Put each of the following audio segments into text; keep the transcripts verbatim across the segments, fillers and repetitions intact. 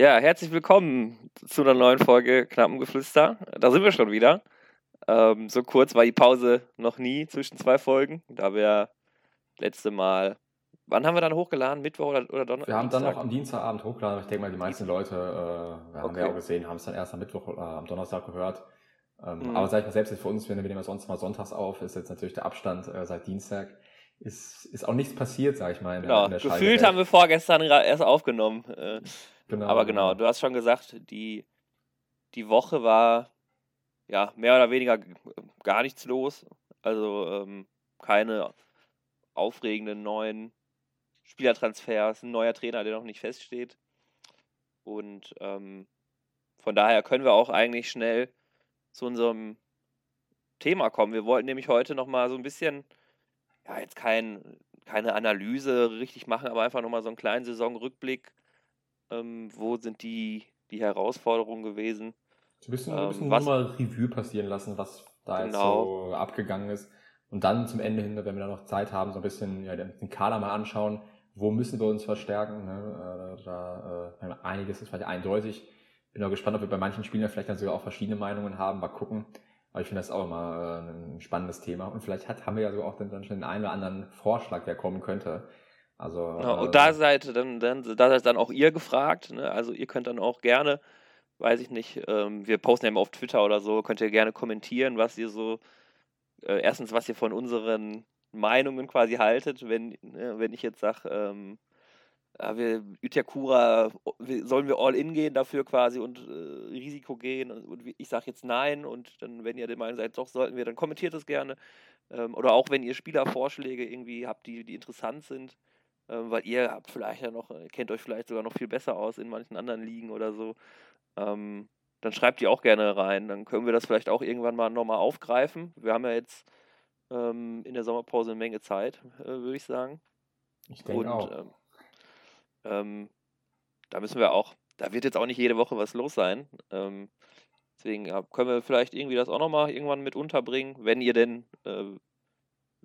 Ja, herzlich willkommen zu einer neuen Folge Knappengeflüster. Da sind wir schon wieder. Ähm, so kurz war die Pause noch nie zwischen zwei Folgen, da wir letzte Mal... Wann haben wir dann hochgeladen? Mittwoch oder, oder Donnerstag? Wir haben dann noch am Dienstagabend hochgeladen. Aber ich denke mal, die meisten Leute, äh, haben okay. wir auch gesehen, haben es dann erst am Mittwoch oder äh, am Donnerstag gehört. Ähm, mhm. Aber sag ich mal, selbst für uns, wir nehmen ja sonst mal sonntags auf, ist jetzt natürlich der Abstand äh, seit Dienstag. Ist, ist auch nichts passiert, sag ich mal. In, genau, in der gefühlt haben wir vorgestern erst aufgenommen. Äh, genau. Aber genau, du hast schon gesagt, die, die Woche war ja mehr oder weniger gar nichts los. Also ähm, keine aufregenden neuen Spielertransfers, ein neuer Trainer, der noch nicht feststeht. Und ähm, von daher können wir auch eigentlich schnell zu unserem Thema kommen. Wir wollten nämlich heute nochmal so ein bisschen, ja, jetzt kein, keine Analyse richtig machen, aber einfach nochmal so einen kleinen Saisonrückblick. Ähm, wo sind die, die Herausforderungen gewesen? Ein bisschen, ähm, bisschen nochmal Revue passieren lassen, was da genau. jetzt so abgegangen ist. Und dann zum Ende hin, wenn wir da noch Zeit haben, so ein bisschen ja, den Kader mal anschauen. Wo müssen wir uns verstärken? Ne? Da, da, einiges ist vielleicht eindeutig. Bin auch gespannt, ob wir bei manchen Spielern vielleicht dann sogar auch verschiedene Meinungen haben. Mal gucken. Aber ich finde das auch immer ein spannendes Thema. Und vielleicht hat, haben wir ja sogar auch dann schon den einen oder anderen Vorschlag, der kommen könnte. Also, genau, und äh, da seid dann, dann, da seid dann auch ihr gefragt. Ne? Also ihr könnt dann auch gerne, weiß ich nicht, ähm, wir posten ja immer auf Twitter oder so, könnt ihr gerne kommentieren, was ihr so, äh, erstens, was ihr von unseren Meinungen quasi haltet, wenn, ne, wenn ich jetzt sage, ähm, ja, wir, Itakura, sollen wir all in gehen dafür quasi und äh, Risiko gehen und, und ich sage jetzt nein und dann, wenn ihr der Meinung seid, doch sollten wir, dann kommentiert es gerne. Ähm, oder auch wenn ihr Spielervorschläge irgendwie habt, die, die interessant sind, ähm, weil ihr habt vielleicht ja noch, kennt euch vielleicht sogar noch viel besser aus in manchen anderen Ligen oder so, ähm, dann schreibt die auch gerne rein, dann können wir das vielleicht auch irgendwann mal nochmal aufgreifen. Wir haben ja jetzt ähm, in der Sommerpause eine Menge Zeit, äh, würde ich sagen. Ich denke auch. Ähm, Ähm, da müssen wir auch, da wird jetzt auch nicht jede Woche was los sein. Ähm, deswegen ja, können wir vielleicht irgendwie das auch nochmal irgendwann mit unterbringen, wenn ihr denn, äh,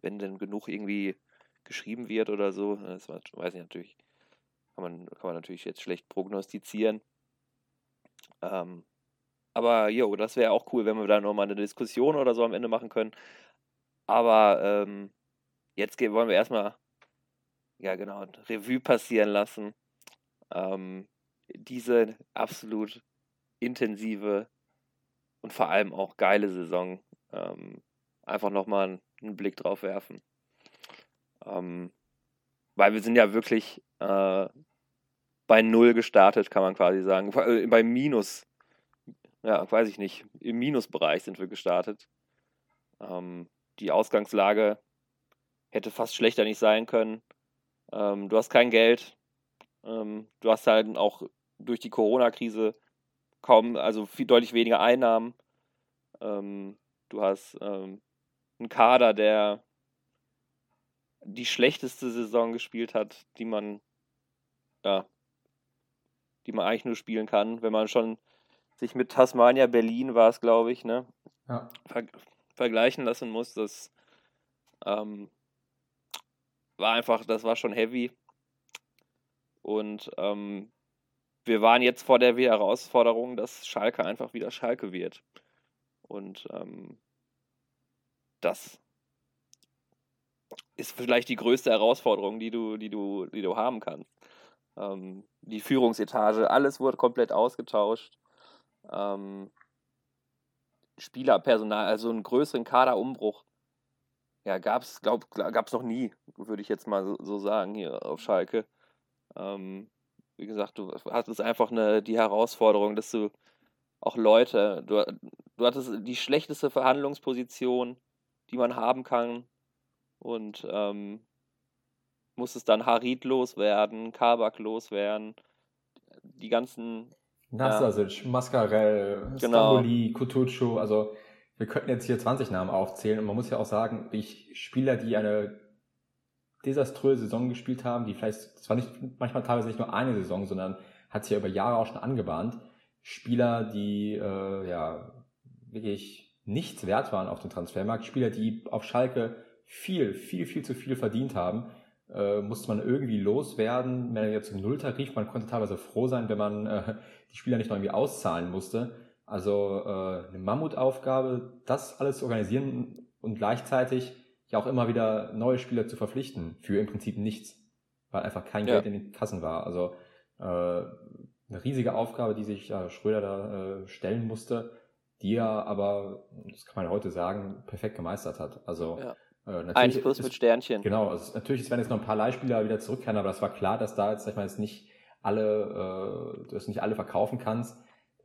wenn denn genug irgendwie geschrieben wird oder so. Das weiß ich natürlich, kann man, kann man natürlich jetzt schlecht prognostizieren. Ähm, aber jo, das wäre auch cool, wenn wir da nochmal eine Diskussion oder so am Ende machen können. Aber ähm, jetzt ge- wollen wir erstmal. Ja, genau, Revue passieren lassen. Ähm, diese absolut intensive und vor allem auch geile Saison. Ähm, einfach nochmal einen Blick drauf werfen. Ähm, weil wir sind ja wirklich äh, bei Null gestartet, kann man quasi sagen. Bei Minus, ja, weiß ich nicht, im Minusbereich sind wir gestartet. Ähm, die Ausgangslage hätte fast schlechter nicht sein können. Ähm, du hast kein Geld, ähm, du hast halt auch durch die Corona-Krise kaum, also viel, deutlich weniger Einnahmen. Ähm, du hast ähm, einen Kader, der die schlechteste Saison gespielt hat, die man, ja, die man eigentlich nur spielen kann, wenn man schon sich mit Tasmania Berlin war es, glaube ich, ne, ja. Ver- vergleichen lassen muss, dass ähm, war einfach, das war schon heavy und ähm, wir waren jetzt vor der Herausforderung, dass Schalke einfach wieder Schalke wird und ähm, das ist vielleicht die größte Herausforderung, die du, die du, die du haben kannst. Ähm, die Führungsetage, alles wurde komplett ausgetauscht. Ähm, Spielerpersonal, also einen größeren Kaderumbruch. Ja, gab's, glaub, gab's noch nie, würde ich jetzt mal so, so sagen, hier auf Schalke. Ähm, wie gesagt, du hattest einfach eine, die Herausforderung, dass du auch Leute, du, du hattest die schlechteste Verhandlungsposition, die man haben kann und ähm, musstest dann Harit loswerden, Kabak loswerden, die ganzen... Nastasic, ja, Mascarell, genau. Stambouli, Kutucu, also... Wir könnten jetzt hier zwanzig Namen aufzählen und man muss ja auch sagen, ich Spieler, die eine desaströse Saison gespielt haben, die vielleicht, das war nicht, manchmal teilweise nicht nur eine Saison, sondern hat sich ja über Jahre auch schon angebahnt. Spieler, die, äh, ja, wirklich nichts wert waren auf dem Transfermarkt. Spieler, die auf Schalke viel, viel, viel zu viel verdient haben äh, musste man irgendwie loswerden, mehr oder weniger zum Nulltarif. Man konnte teilweise froh sein, wenn man äh, die Spieler nicht noch irgendwie auszahlen musste. Also äh, eine Mammutaufgabe, das alles zu organisieren und gleichzeitig ja auch immer wieder neue Spieler zu verpflichten für im Prinzip nichts, weil einfach kein Geld ja. in den Kassen war. Also äh, eine riesige Aufgabe, die sich ja, Schröder da äh, stellen musste, die er aber, das kann man heute sagen, perfekt gemeistert hat. Also ja. äh, natürlich Ein Plus ist, mit Sternchen. Genau, also natürlich es werden jetzt noch ein paar Leihspieler wieder zurückkehren, aber das war klar, dass da jetzt, sag ich mal, jetzt nicht alle, äh, dass du nicht alle verkaufen kannst.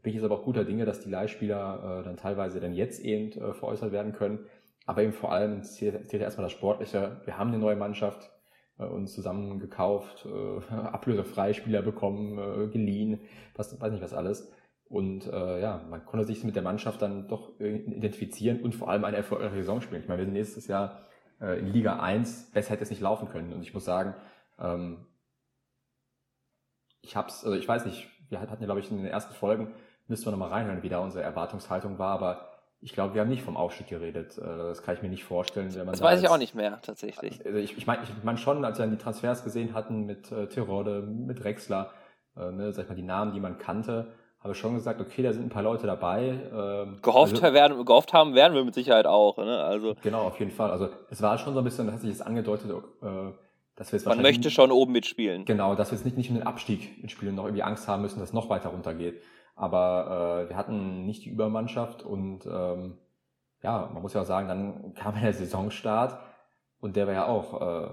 Bin ich jetzt aber auch guter Dinge, dass die Leihspieler äh, dann teilweise dann jetzt eben äh, veräußert werden können. Aber eben vor allem zählt erstmal das Sportliche. Wir haben eine neue Mannschaft äh, uns zusammen gekauft, äh, ablösefrei Spieler bekommen, äh, geliehen, was, weiß nicht was alles. Und äh, ja, man konnte sich mit der Mannschaft dann doch identifizieren und vor allem eine erfolgreiche Saison spielen. Ich meine, wir sind nächstes Jahr äh, in Liga eins. Besser hätte es nicht laufen können. Und ich muss sagen, ähm, ich hab's, also ich weiß nicht, wir hatten ja, glaube ich, in den ersten Folgen, müssen wir nochmal reinhören, wie da unsere Erwartungshaltung war, aber ich glaube, wir haben nicht vom Aufstieg geredet. Das kann ich mir nicht vorstellen. Wenn man das da weiß ich auch nicht mehr, tatsächlich. Also ich, ich meine ich mein schon, als wir dann die Transfers gesehen hatten mit äh, Terodde, mit Drechsler, äh, ne, sag ich mal, die Namen, die man kannte, habe ich schon gesagt, okay, da sind ein paar Leute dabei. Ähm, gehofft, also, werden, gehofft haben werden wir mit Sicherheit auch. Ne? Also, genau, auf jeden Fall. Also es war schon so ein bisschen, das hat sich jetzt angedeutet, äh, dass wir jetzt man möchte schon oben mitspielen. Genau, dass wir jetzt nicht, nicht um den Abstieg mitspielen und noch irgendwie Angst haben müssen, dass es noch weiter runtergeht. Aber äh, wir hatten nicht die Übermannschaft und ähm, ja, man muss ja auch sagen, dann kam der Saisonstart und der war ja auch äh,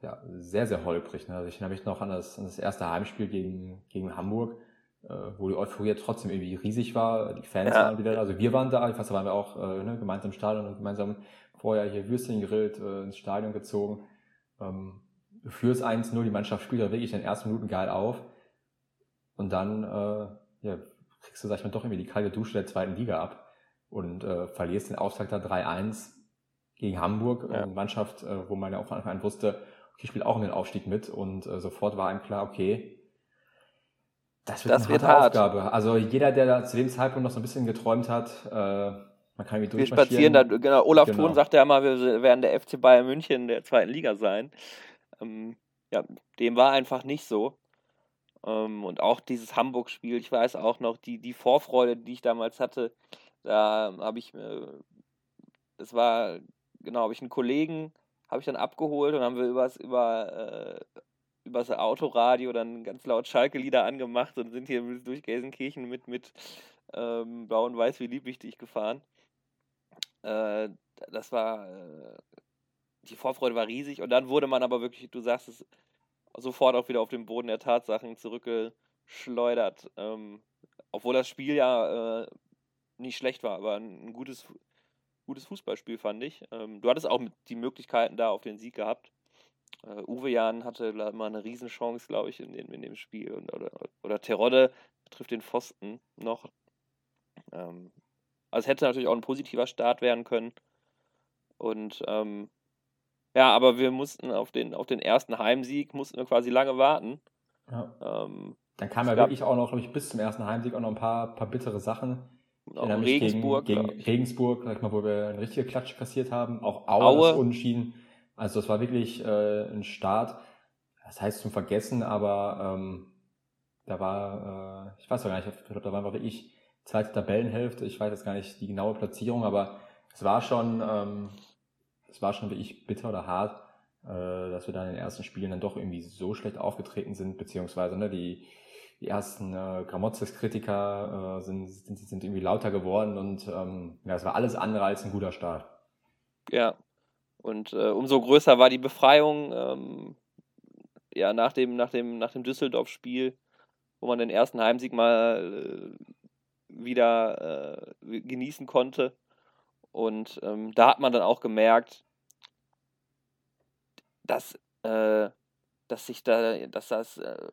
ja, sehr, sehr holprig. Ne? Also ich erinnere mich noch an das, an das erste Heimspiel gegen, gegen Hamburg, äh, wo die Euphorie trotzdem irgendwie riesig war. Die Fans ja. waren wieder da, also wir waren da, fast waren wir auch äh, ne, gemeinsam im Stadion und gemeinsam vorher hier Würstchen gegrillt, äh, ins Stadion gezogen. Ähm, fürs eins null, die Mannschaft spielt da wirklich in den ersten Minuten geil auf und dann äh, ja, kriegst du, sag ich mal, doch irgendwie die kalte Dusche der zweiten Liga ab und äh, verlierst den Auftrag da drei eins gegen Hamburg, ja. eine Mannschaft, äh, wo man ja auch von Anfang an wusste, okay, spielt auch in den Aufstieg mit und äh, sofort war einem klar, okay, das wird das eine wird harte hart. Aufgabe. Also jeder, der da zu dem Zeitpunkt noch so ein bisschen geträumt hat, äh, man kann irgendwie durchmarschieren. Wir spazieren da, genau, Olaf genau. Thun sagt ja mal, wir werden der F C Bayern München der zweiten Liga sein. Ähm, ja, dem war einfach nicht so. Und auch dieses Hamburg-Spiel, ich weiß auch noch, die, die Vorfreude, die ich damals hatte, da habe ich, das war, genau, habe ich einen Kollegen, habe ich dann abgeholt und haben wir übers, über, äh, übers Autoradio dann ganz laut Schalke-Lieder angemacht und sind hier durch Gelsenkirchen mit, mit ähm, Blau und Weiß, wie lieblich dich gefahren. Äh, das war, äh, die Vorfreude war riesig und dann wurde man aber wirklich, du sagst es, sofort auch wieder auf den Boden der Tatsachen zurückgeschleudert. Ähm, obwohl das Spiel ja äh, nicht schlecht war, aber ein gutes, gutes Fußballspiel fand ich. Ähm, du hattest auch die Möglichkeiten da auf den Sieg gehabt. Äh, Uwe Jahn hatte mal eine Riesenchance, glaube ich, in dem, in dem Spiel. Und, oder, oder Terodde trifft den Pfosten noch. Ähm, also es hätte natürlich auch ein positiver Start werden können. Und ähm, ja, aber wir mussten auf den, auf den ersten Heimsieg mussten wir quasi lange warten. Ja. Ähm, dann kam ja wirklich auch noch, glaube ich, bis zum ersten Heimsieg auch noch ein paar, paar bittere Sachen. Auch Regensburg. Gegen, gegen Regensburg, sag ich mal, wo wir eine richtige Klatsche kassiert haben. Auch Aue, Aue. Das Unentschieden. Also das war wirklich äh, ein Start. Das heißt zum Vergessen, aber ähm, da war, äh, ich weiß ja gar nicht, ich glaube, da waren wir wirklich zweite Tabellenhälfte. Ich weiß jetzt gar nicht die genaue Platzierung, aber es war schon... Ähm, Es war schon wirklich bitter oder hart, dass wir dann in den ersten Spielen dann doch irgendwie so schlecht aufgetreten sind, beziehungsweise ne, die, die ersten äh, Gramotzes-Kritiker äh, sind, sind, sind irgendwie lauter geworden und ähm, ja, es war alles andere als ein guter Start. Ja, und äh, umso größer war die Befreiung ähm, ja, nach dem, nach dem, nach dem Düsseldorf-Spiel, wo man den ersten Heimsieg mal äh, wieder äh, genießen konnte. Und ähm, da hat man dann auch gemerkt, dass, äh, dass sich da, dass das, äh,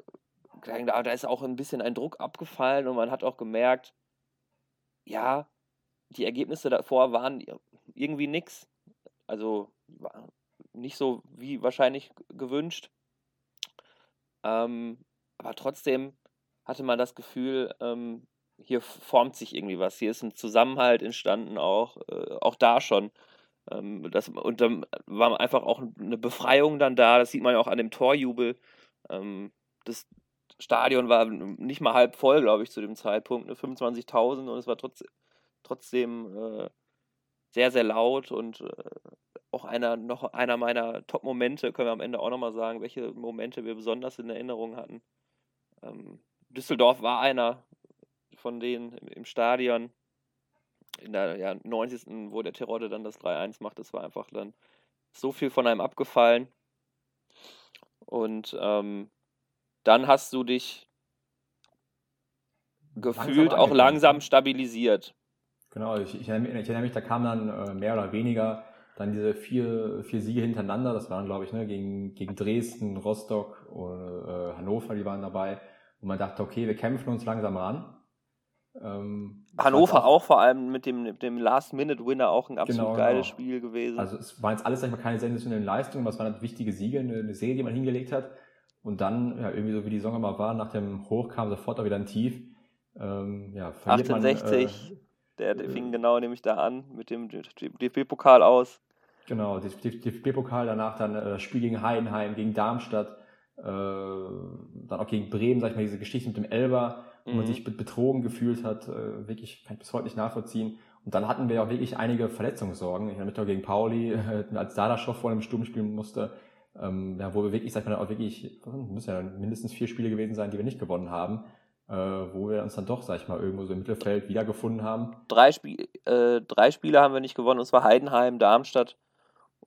da ist auch ein bisschen ein Druck abgefallen und man hat auch gemerkt, ja, die Ergebnisse davor waren irgendwie nix. Also war nicht so wie wahrscheinlich gewünscht. Ähm, aber trotzdem hatte man das Gefühl, ähm, hier formt sich irgendwie was, hier ist ein Zusammenhalt entstanden auch, äh, auch da schon Ähm, das, und dann war einfach auch eine Befreiung dann da, das sieht man ja auch an dem Torjubel. Ähm, das Stadion war nicht mal halb voll, glaube ich, zu dem Zeitpunkt, ne? fünfundzwanzigtausend, und es war trotz, trotzdem äh, sehr, sehr laut und äh, auch einer, noch einer meiner Top-Momente, können wir am Ende auch nochmal sagen, welche Momente wir besonders in Erinnerung hatten. Ähm, Düsseldorf war einer von denen im, im Stadion. In der ja, neunzigsten wo der Terodde dann das drei eins macht, das war einfach dann so viel von einem abgefallen. Und ähm, dann hast du dich gefühlt langsam auch langsam stabilisiert. Genau, ich, ich, ich erinnere mich, da kamen dann äh, mehr oder weniger dann diese vier, vier Siege hintereinander, das waren, glaube ich, ne, gegen, gegen Dresden, Rostock und äh, Hannover, die waren dabei. Und man dachte, okay, wir kämpfen uns langsam ran. Ähm, Hannover auch, auch vor allem mit dem, dem Last-Minute-Winner auch ein absolut genau, geiles genau. Spiel gewesen. Also es waren jetzt alles, sag ich mal, keine sensationellen Leistungen, aber es waren halt wichtige Siege, eine, eine Serie, die man hingelegt hat. Und dann, ja, irgendwie so wie die Saison immer war, nach dem Hoch kam sofort auch wieder ein Tief. Ähm, ja, achtundsechzig, man, äh, der fing äh, genau nämlich da an, mit dem D F B-Pokal aus. Genau, D F B-Pokal, danach dann das Spiel gegen Heidenheim, gegen Darmstadt, äh, dann auch gegen Bremen, sag ich mal, diese Geschichte mit dem Elber, wo mhm. man sich betrogen gefühlt hat, äh, wirklich, kann ich bis heute nicht nachvollziehen. Und dann hatten wir ja auch wirklich einige Verletzungssorgen. Ich erinnere mich gegen Pauli, äh, als Dardaschow vor dem Sturm spielen musste, ähm, ja, wo wir wirklich, sag ich mal, auch wirklich, müssen ja mindestens vier Spiele gewesen sein, die wir nicht gewonnen haben, äh, wo wir uns dann doch, sag ich mal, irgendwo so im Mittelfeld wiedergefunden haben. Drei, Spie- äh, drei Spiele haben wir nicht gewonnen, und zwar Heidenheim, Darmstadt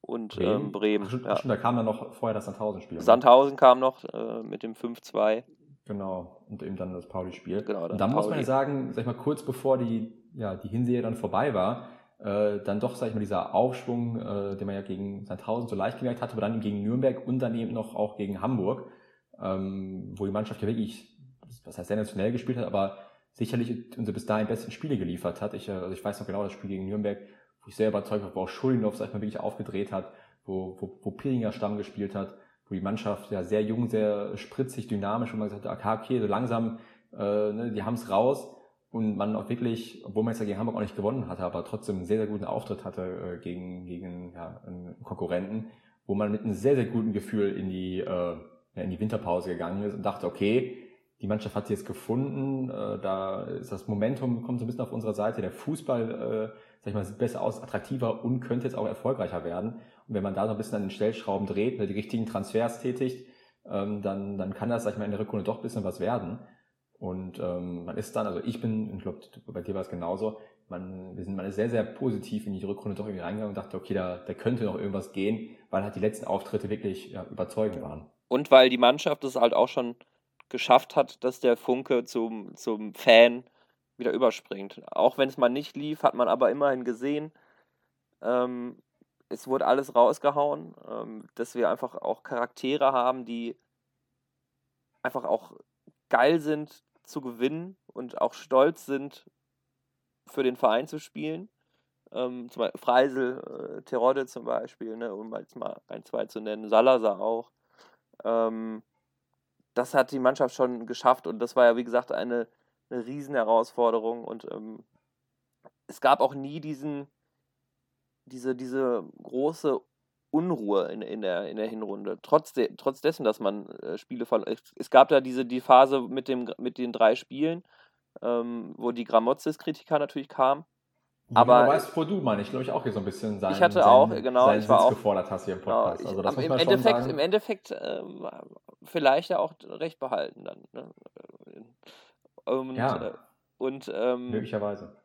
und Bremen. Ähm, Bremen. Ach, schon, ja. schon, da kam dann noch vorher das Sandhausen-Spiel. Sandhausen kam noch äh, mit dem fünf zwei. Genau, und eben dann das Pauli-Spiel. Genau, und dann Pauli. Muss man ja sagen, sag ich mal, kurz bevor die, ja, die Hinserie dann vorbei war, äh, dann doch, sag ich mal, dieser Aufschwung, äh, den man ja gegen Sandhausen so leicht gemerkt hatte, aber dann gegen Nürnberg und dann eben noch auch gegen Hamburg, ähm, wo die Mannschaft ja wirklich, was heißt sensationell gespielt hat, aber sicherlich unsere bis dahin besten Spiele geliefert hat. Ich, also ich weiß noch genau das Spiel gegen Nürnberg, wo ich sehr überzeugt war, wo auch Schulinov, sag ich mal, wirklich aufgedreht hat, wo, wo, wo Piringer Stamm gespielt hat, wo die Mannschaft ja sehr jung, sehr spritzig, dynamisch, wo man gesagt hat, okay, so langsam, äh, ne, die haben's raus, und man auch wirklich, obwohl man jetzt ja gegen Hamburg auch nicht gewonnen hatte, aber trotzdem einen sehr, sehr guten Auftritt hatte äh, gegen gegen ja, einen Konkurrenten, wo man mit einem sehr, sehr guten Gefühl in die äh, in die Winterpause gegangen ist und dachte, okay, die Mannschaft hat sie jetzt gefunden, äh, da ist das Momentum, kommt so ein bisschen auf unserer Seite, der Fußball, äh, sag ich mal, sieht besser aus, attraktiver und könnte jetzt auch erfolgreicher werden. Und wenn man da so ein bisschen an den Stellschrauben dreht, die richtigen Transfers tätigt, ähm, dann, dann kann das, sag ich mal, in der Rückrunde doch ein bisschen was werden. Und ähm, man ist dann, also ich bin, ich glaube, bei dir war es genauso, man, wir sind, man ist sehr, sehr positiv in die Rückrunde doch irgendwie reingegangen und dachte, okay, da, da könnte noch irgendwas gehen, weil halt die letzten Auftritte wirklich ja, überzeugend waren. Und weil die Mannschaft es halt auch schon geschafft hat, dass der Funke zum, zum Fan wieder überspringt. Auch wenn es mal nicht lief, hat man aber immerhin gesehen, ähm, es wurde alles rausgehauen, dass wir einfach auch Charaktere haben, die einfach auch geil sind zu gewinnen und auch stolz sind, für den Verein zu spielen. Zum Beispiel Freisel, Terodde zum Beispiel, ne, um jetzt mal ein, zwei zu nennen, Zalazar auch. Das hat die Mannschaft schon geschafft, und das war ja, wie gesagt, eine, eine Riesenherausforderung, und ähm, es gab auch nie diesen Diese, diese große Unruhe in, in, der, in der Hinrunde. Trotz, de, trotz dessen, dass man äh, Spiele verloren. Es gab da diese die Phase mit, dem, mit den drei Spielen, ähm, wo die Gramotzes-Kritiker natürlich kamen. Ja, aber du weißt, wo du, meine ich, glaube ich, auch hier so ein bisschen sein, ich hatte seinen, auch, genau, seinen ich war Sitz auch, gefordert hast hier im Podcast. Genau, ich, also, das muss im, man Endeffekt, schon im Endeffekt äh, vielleicht ja auch recht behalten dann. Ne? Und, ja, äh, und, ähm, möglicherweise.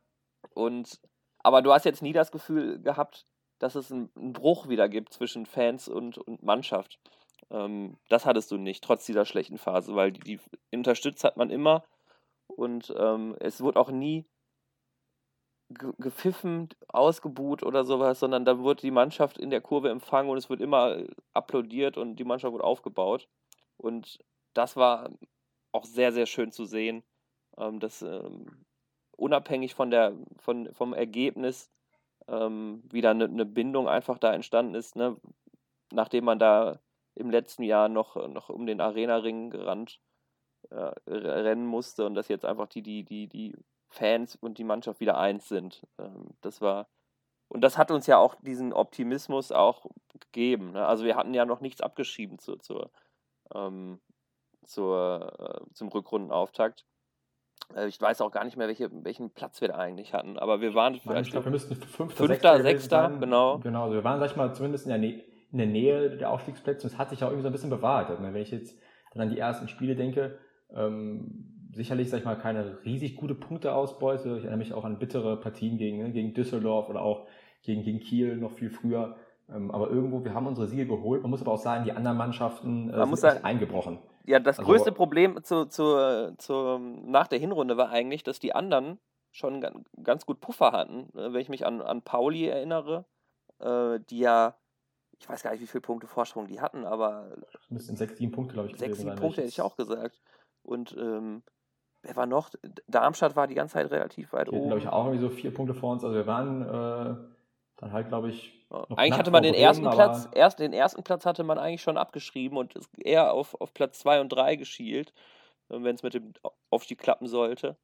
Und aber du hast jetzt nie das Gefühl gehabt, dass es einen, einen Bruch wieder gibt zwischen Fans und, und Mannschaft. Ähm, das hattest du nicht, trotz dieser schlechten Phase, weil die, die unterstützt hat man immer, und ähm, es wurde auch nie ge- gepfiffen, ausgebuht oder sowas, sondern da wurde die Mannschaft in der Kurve empfangen und es wird immer applaudiert und die Mannschaft wurde aufgebaut. Und das war auch sehr, sehr schön zu sehen, ähm, dass... Ähm, unabhängig von der, von, vom Ergebnis ähm, wieder eine, eine Bindung einfach da entstanden ist, ne? Nachdem man da im letzten Jahr noch, noch um den Arena-Ring gerannt, äh, rennen musste, und dass jetzt einfach die, die, die, die Fans und die Mannschaft wieder eins sind. Ähm, das war Und das hat uns ja auch diesen Optimismus auch gegeben. Ne? Also wir hatten ja noch nichts abgeschrieben zu, zu, ähm, zur, äh, zum Rückrundenauftakt. Äh, ich weiß auch gar nicht mehr, welche, welchen Platz wir da eigentlich hatten. Aber wir waren vielleicht... Ich glaube, wir müssten fünfter, sechster, sechster genau. Genau, also wir waren, sag ich mal, zumindest in der, Nä- in der Nähe der Aufstiegsplätze. Und es hat sich auch irgendwie so ein bisschen bewahrt. Also, wenn ich jetzt dann an die ersten Spiele denke... Ähm, sicherlich, sag ich mal, keine riesig gute Punkteausbeute. Ich erinnere mich auch an bittere Partien gegen, ne, gegen Düsseldorf oder auch gegen, gegen Kiel noch viel früher. Ähm, aber irgendwo, wir haben unsere Siege geholt. Man muss aber auch sagen, die anderen Mannschaften äh, sind muss echt eingebrochen. Ja, das also, größte Problem zu, zu, zu, nach der Hinrunde war eigentlich, dass die anderen schon ganz gut Puffer hatten. Wenn ich mich an, an Pauli erinnere, äh, die ja, ich weiß gar nicht, wie viele Punkte Vorsprung die hatten, aber... Das müssten sechs, sieben Punkte, glaube ich, gewesen sein. Sechs, sieben Punkte hätte ich auch gesagt. Und ähm, wer war noch? Darmstadt war die ganze Zeit relativ weit oben. Glaube ich auch irgendwie so vier Punkte vor uns. Also wir waren äh, dann halt, glaube ich, noch eigentlich hatte man den ersten oben, Platz, erst, den ersten Platz hatte man eigentlich schon abgeschrieben und ist eher auf, auf Platz zwei und drei geschielt, wenn es mit dem Aufstieg klappen sollte.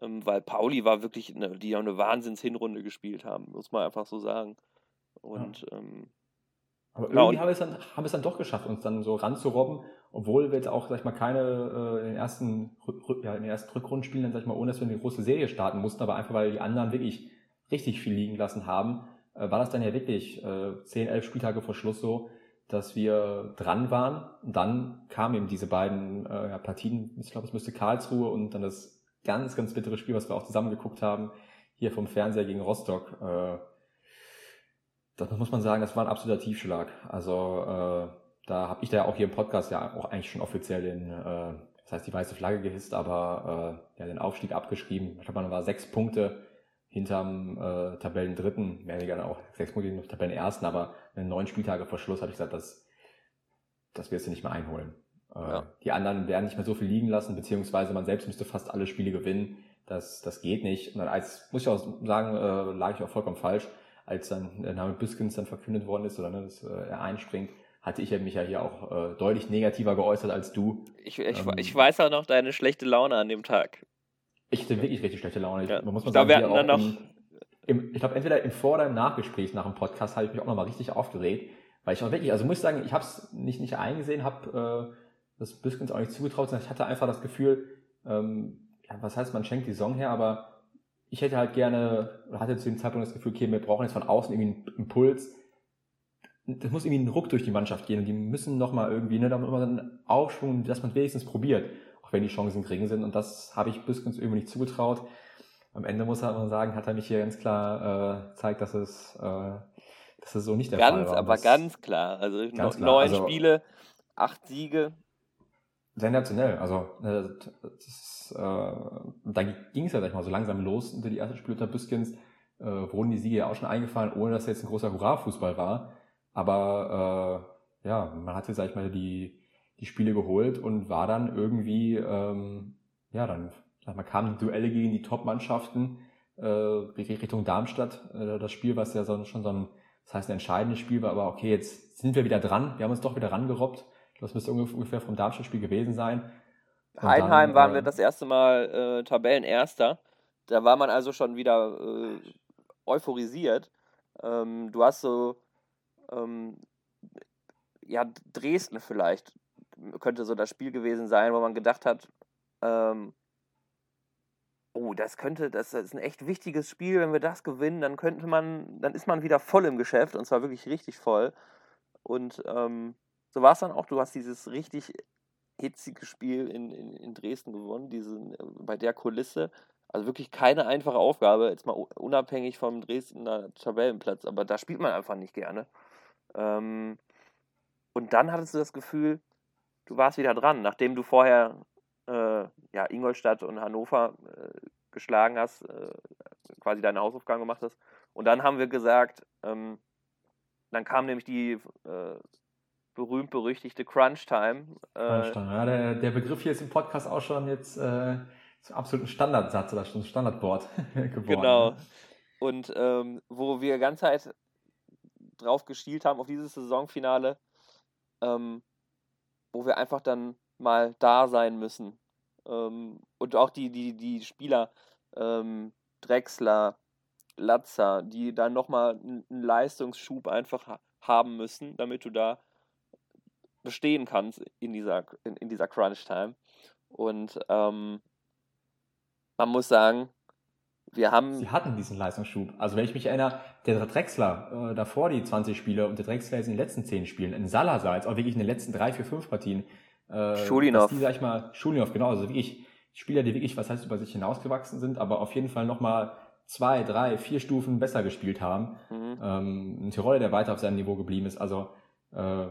Ähm, weil Pauli war wirklich, eine, die ja eine Wahnsinns-Hinrunde gespielt haben, muss man einfach so sagen. Und ja. ähm, Aber genau, irgendwie haben wir, es dann, haben wir es dann doch geschafft, uns dann so ranzurobben, obwohl wir jetzt auch, sag ich mal, keine äh, in den ersten, rück, ja, in den ersten Rückrundenspielen, dann, sag ich mal, ohne dass wir eine große Serie starten mussten, aber einfach, weil die anderen wirklich richtig viel liegen lassen haben, äh, war das dann ja wirklich äh, zehn, elf Spieltage vor Schluss so, dass wir dran waren. Und dann kamen eben diese beiden äh, ja, Partien, ich glaube, es müsste Karlsruhe und dann das ganz, ganz bittere Spiel, was wir auch zusammen geguckt haben, hier vom Fernseher gegen Rostock, äh, das muss man sagen, das war ein absoluter Tiefschlag. Also äh, da habe ich da ja auch hier im Podcast ja auch eigentlich schon offiziell den, äh, das heißt die weiße Flagge gehisst, aber äh, ja den Aufstieg abgeschrieben. Ich glaube, man war sechs Punkte hinterm äh, Tabellendritten, mehr oder weniger auch sechs Punkte hinterm Tabellenersten, aber neun Spieltage vor Schluss habe ich gesagt, das, das wirst du nicht mehr einholen. Äh, ja. Die anderen werden nicht mehr so viel liegen lassen, beziehungsweise man selbst müsste fast alle Spiele gewinnen. Das, das geht nicht. Und dann als, muss ich auch sagen, äh, lag ich auch vollkommen falsch. Als dann der Name Büskens dann verkündet worden ist oder ne, dass äh, er einspringt, hatte ich mich ja hier auch äh, deutlich negativer geäußert als du. Ich, ich, ähm, ich weiß ja noch deine schlechte Laune an dem Tag. Ich hatte wirklich richtig schlechte Laune. Ja. Man muss man ich glaube, wir hatten dann im, noch... Im, ich glaube, entweder im Vor- oder im Nachgespräch nach dem Podcast habe ich mich auch nochmal richtig aufgeregt, weil ich auch wirklich, also muss ich sagen, ich habe es nicht, nicht eingesehen, habe äh, das Büskens auch nicht zugetraut, sondern ich hatte einfach das Gefühl, ähm, ja, was heißt, man schenkt die Song her, aber ich hätte halt gerne, oder hatte zu dem Zeitpunkt das Gefühl, okay, wir brauchen jetzt von außen irgendwie einen Impuls. Das muss irgendwie ein Ruck durch die Mannschaft gehen und die müssen nochmal irgendwie, ne, da muss man einen Aufschwung, dass man es wenigstens probiert, auch wenn die Chancen gering sind. Und das habe ich Büskens irgendwie nicht zugetraut. Am Ende muss man sagen, hat er mich hier ganz klar äh, gezeigt, dass es, äh, dass es so nicht der ganz, Fall war. Ganz, aber ganz klar. Also ganz klar. neun also, Spiele, acht Siege. Sensationell, also das ist, äh, da ging es ja, sag ich mal, so langsam los unter die ersten Spiele unter Büskens, äh, wurden die Siege ja auch schon eingefallen, ohne dass jetzt ein großer Hurra-Fußball war, aber äh, ja, man hatte, sag ich mal, die, die Spiele geholt und war dann irgendwie, ähm, ja, dann sag mal, kamen die Duelle gegen die Top-Mannschaften äh, Richtung Darmstadt, äh, das Spiel, was ja so, schon so ein, das heißt ein entscheidendes Spiel war, aber okay, jetzt sind wir wieder dran, wir haben uns doch wieder rangerobbt. Das müsste ungefähr vom Darmstadt-Spiel gewesen sein. Und Heidenheim dann, waren äh, wir das erste Mal äh, Tabellenerster. Da war man also schon wieder äh, euphorisiert. Ähm, du hast so, ähm, ja, Dresden vielleicht könnte so das Spiel gewesen sein, wo man gedacht hat, ähm, oh, das könnte, das ist ein echt wichtiges Spiel, wenn wir das gewinnen, dann könnte man, dann ist man wieder voll im Geschäft und zwar wirklich richtig voll. Und ähm, so war es dann auch, du hast dieses richtig hitzige Spiel in, in, in Dresden gewonnen, diesen, bei der Kulisse. Also wirklich keine einfache Aufgabe, jetzt mal unabhängig vom Dresdner Tabellenplatz, aber da spielt man einfach nicht gerne. Ähm, und dann hattest du das Gefühl, du warst wieder dran, nachdem du vorher äh, ja, Ingolstadt und Hannover äh, geschlagen hast, äh, quasi deine Hausaufgaben gemacht hast. Und dann haben wir gesagt, ähm, dann kam nämlich die... Äh, berühmt-berüchtigte Crunch-Time. Crunch-Time, äh, ja, der, der Begriff hier ist im Podcast auch schon jetzt äh, zum absoluten Standardsatz oder schon Standardwort geworden. Genau. Und ähm, wo wir die ganze Zeit drauf geschielt haben, auf dieses Saisonfinale, ähm, wo wir einfach dann mal da sein müssen. Ähm, und auch die, die, die Spieler, ähm, Drechsler, Latza, die dann nochmal einen Leistungsschub einfach ha- haben müssen, damit du da bestehen kannst in dieser, in, in dieser Crunch-Time. Und ähm, man muss sagen, wir haben... Sie hatten diesen Leistungsschub. Also wenn ich mich erinnere, der Drechsler, äh, davor die zwanzig Spiele und der Drechsler jetzt in den letzten zehn Spielen, in Salazar, jetzt auch wirklich in den letzten drei, vier, fünf Partien. Äh, Schulinov. Die, sag ich mal, Schulinov, genau. Also wirklich Spieler, die wirklich, was heißt, über sich hinausgewachsen sind, aber auf jeden Fall nochmal zwei, drei, vier Stufen besser gespielt haben. Mhm. Ähm, ein Terodde, der weiter auf seinem Niveau geblieben ist. Also äh,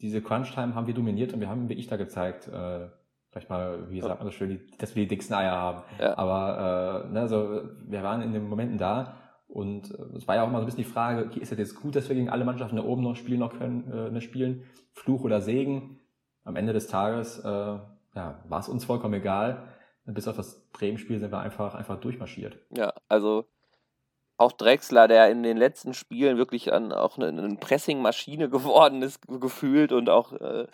diese Crunch-Time haben wir dominiert und wir haben, wie ich da gezeigt, äh, vielleicht mal, wie sagt man so schön, dass wir die dicksten Eier haben. Ja. Aber äh, ne, also wir waren in den Momenten da und äh, es war ja auch mal so ein bisschen die Frage, okay, ist das jetzt gut, dass wir gegen alle Mannschaften da oben noch spielen noch können, äh, ne, spielen? Fluch oder Segen? Am Ende des Tages äh, ja, war es uns vollkommen egal. Bis auf das Bremen-Spiel sind wir einfach, einfach durchmarschiert. Ja, also auch Drechsler, der in den letzten Spielen wirklich an, auch eine, eine Pressing-Maschine geworden ist, gefühlt, und auch äh,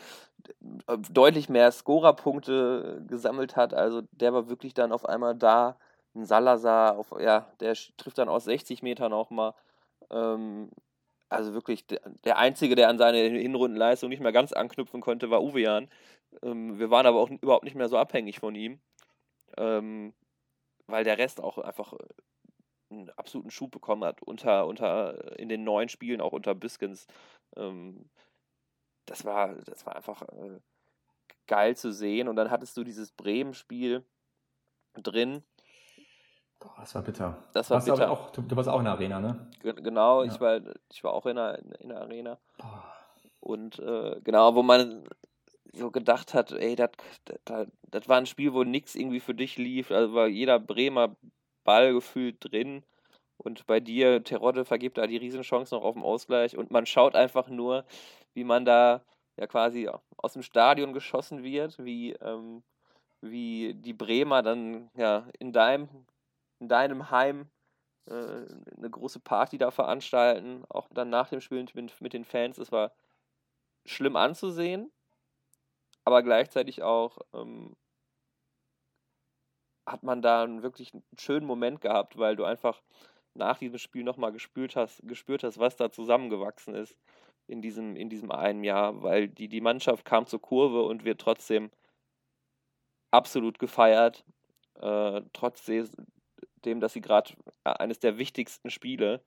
deutlich mehr Scorerpunkte gesammelt hat. Also der war wirklich dann auf einmal da. Ein Salazar, auf, ja, der trifft dann aus sechzig Metern auch mal. Ähm, also wirklich der, der Einzige, der an seine Hinrundenleistung nicht mehr ganz anknüpfen konnte, war Uwe Jahn. Ähm, wir waren aber auch überhaupt nicht mehr so abhängig von ihm. Ähm, weil der Rest auch einfach einen absoluten Schub bekommen hat unter, unter in den neuen Spielen, auch unter Büskens. Ähm, das war, das war einfach äh, geil zu sehen. Und dann hattest du dieses Bremen-Spiel drin. Boah, das war bitter. Das war du, bitter. Auch, du, du warst auch in der Arena, ne? G- genau, ja. ich, war, ich war auch in der, in der Arena. Boah. Und äh, genau, wo man so gedacht hat, ey, das war ein Spiel, wo nichts irgendwie für dich lief, also war jeder Bremer Ball gefühlt drin und bei dir, Terodde vergibt da die Riesenchance noch auf den Ausgleich und man schaut einfach nur, wie man da ja quasi aus dem Stadion geschossen wird, wie, ähm, wie die Bremer dann ja in deinem, in deinem Heim äh, eine große Party da veranstalten, auch dann nach dem Spiel mit, mit den Fans, es war schlimm anzusehen, aber gleichzeitig auch ähm, hat man da einen wirklich schönen Moment gehabt, weil du einfach nach diesem Spiel nochmal gespürt hast, gespürt hast, was da zusammengewachsen ist in diesem, in diesem einen Jahr, weil die, die Mannschaft kam zur Kurve und wird trotzdem absolut gefeiert, äh, trotzdem, dass sie gerade eines der wichtigsten Spiele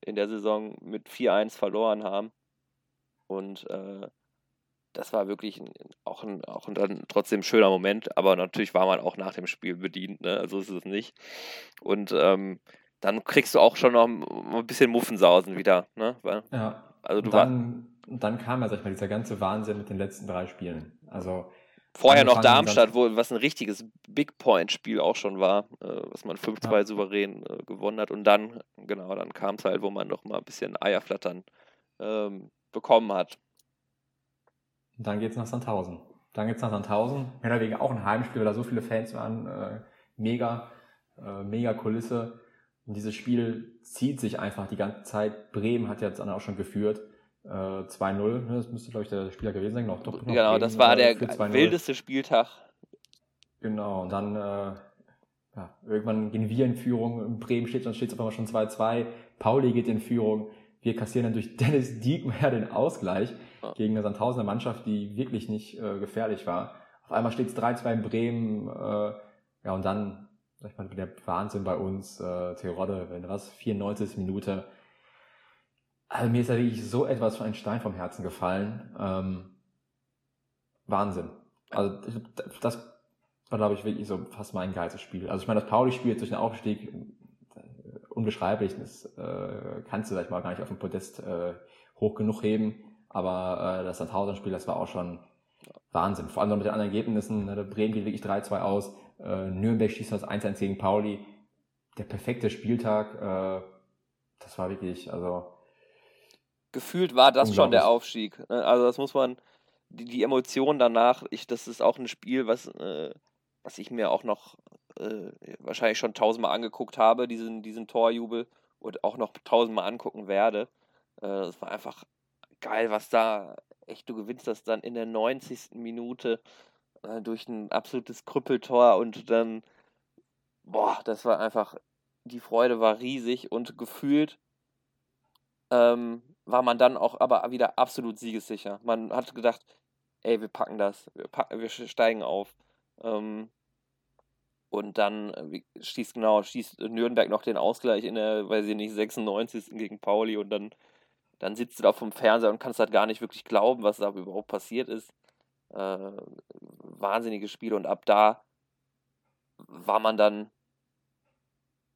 in der Saison mit vier eins verloren haben und äh, das war wirklich auch ein, auch ein trotzdem schöner Moment, aber natürlich war man auch nach dem Spiel bedient, ne? Also ist es nicht. Und ähm, dann kriegst du auch schon noch ein bisschen Muffensausen wieder, ne? Weil, ja. Also du dann, war, dann kam ja, sag ich mal, dieser ganze Wahnsinn mit den letzten drei Spielen. Also vorher noch Darmstadt, wo was ein richtiges Big-Point-Spiel auch schon war, äh, was man fünf zwei ja. souverän äh, gewonnen hat. Und dann, genau, dann kam es halt, wo man noch mal ein bisschen Eierflattern ähm, bekommen hat. Und dann geht's nach Sandhausen. Dann geht's nach Sandhausen. Mehr oder weniger auch ein Heimspiel, weil da so viele Fans waren. Äh, mega, äh, mega Kulisse. Und dieses Spiel zieht sich einfach die ganze Zeit. Bremen hat ja jetzt auch schon geführt. Äh, zwei null. Das müsste, glaube ich, der Spieler gewesen sein. Noch, doch, genau, Bremen, das war der wildeste Spieltag. Genau, und dann, äh, ja, irgendwann gehen wir in Führung. In Bremen steht es auf einmal schon zwei zwei. Pauli geht in Führung. Wir kassieren dann durch Dennis Diekmeier den Ausgleich gegen eine Sandhausener Mannschaft, die wirklich nicht äh, gefährlich war. Auf einmal steht es drei zwei in Bremen. Äh, ja, und dann, sag ich mal, der Wahnsinn bei uns, äh, Terodde, wenn was, vierundneunzigste Minute. Also mir ist da wirklich so etwas von einem Stein vom Herzen gefallen. Ähm, Wahnsinn. Also das war, glaube ich, wirklich so fast mein geiles Spiel. Also ich meine, das Pauli-Spiel durch den Aufstieg, unbeschreiblich, das äh, kannst du, sag ich mal, gar nicht auf dem Podest äh, hoch genug heben. Aber äh, das Sandhausen-Spiel, das war auch schon Wahnsinn. Vor allem noch mit den anderen Ergebnissen. Ne? Bremen geht wirklich drei zwei aus. Äh, Nürnberg schießt das eins eins gegen Pauli. Der perfekte Spieltag. Äh, das war wirklich, also... Gefühlt war das schon der Aufstieg. Also das muss man... Die, die Emotionen danach, ich, das ist auch ein Spiel, was, äh, was ich mir auch noch äh, wahrscheinlich schon tausendmal angeguckt habe, diesen, diesen Torjubel. Und auch noch tausendmal angucken werde. Äh, das war einfach... Geil, was da, echt, du gewinnst das dann in der neunzigsten Minute äh, durch ein absolutes Krüppeltor und dann, boah, das war einfach die Freude war riesig und gefühlt ähm, war man dann auch aber wieder absolut siegessicher. Man hat gedacht, ey, wir packen das, wir, packen, wir steigen auf. Ähm, und dann äh, schießt genau, schießt Nürnberg noch den Ausgleich in der, weiß ich nicht, sechsundneunzigsten gegen Pauli und dann, dann sitzt du da vom Fernseher und kannst halt gar nicht wirklich glauben, was da überhaupt passiert ist. Äh, wahnsinnige Spiele, und ab da war man dann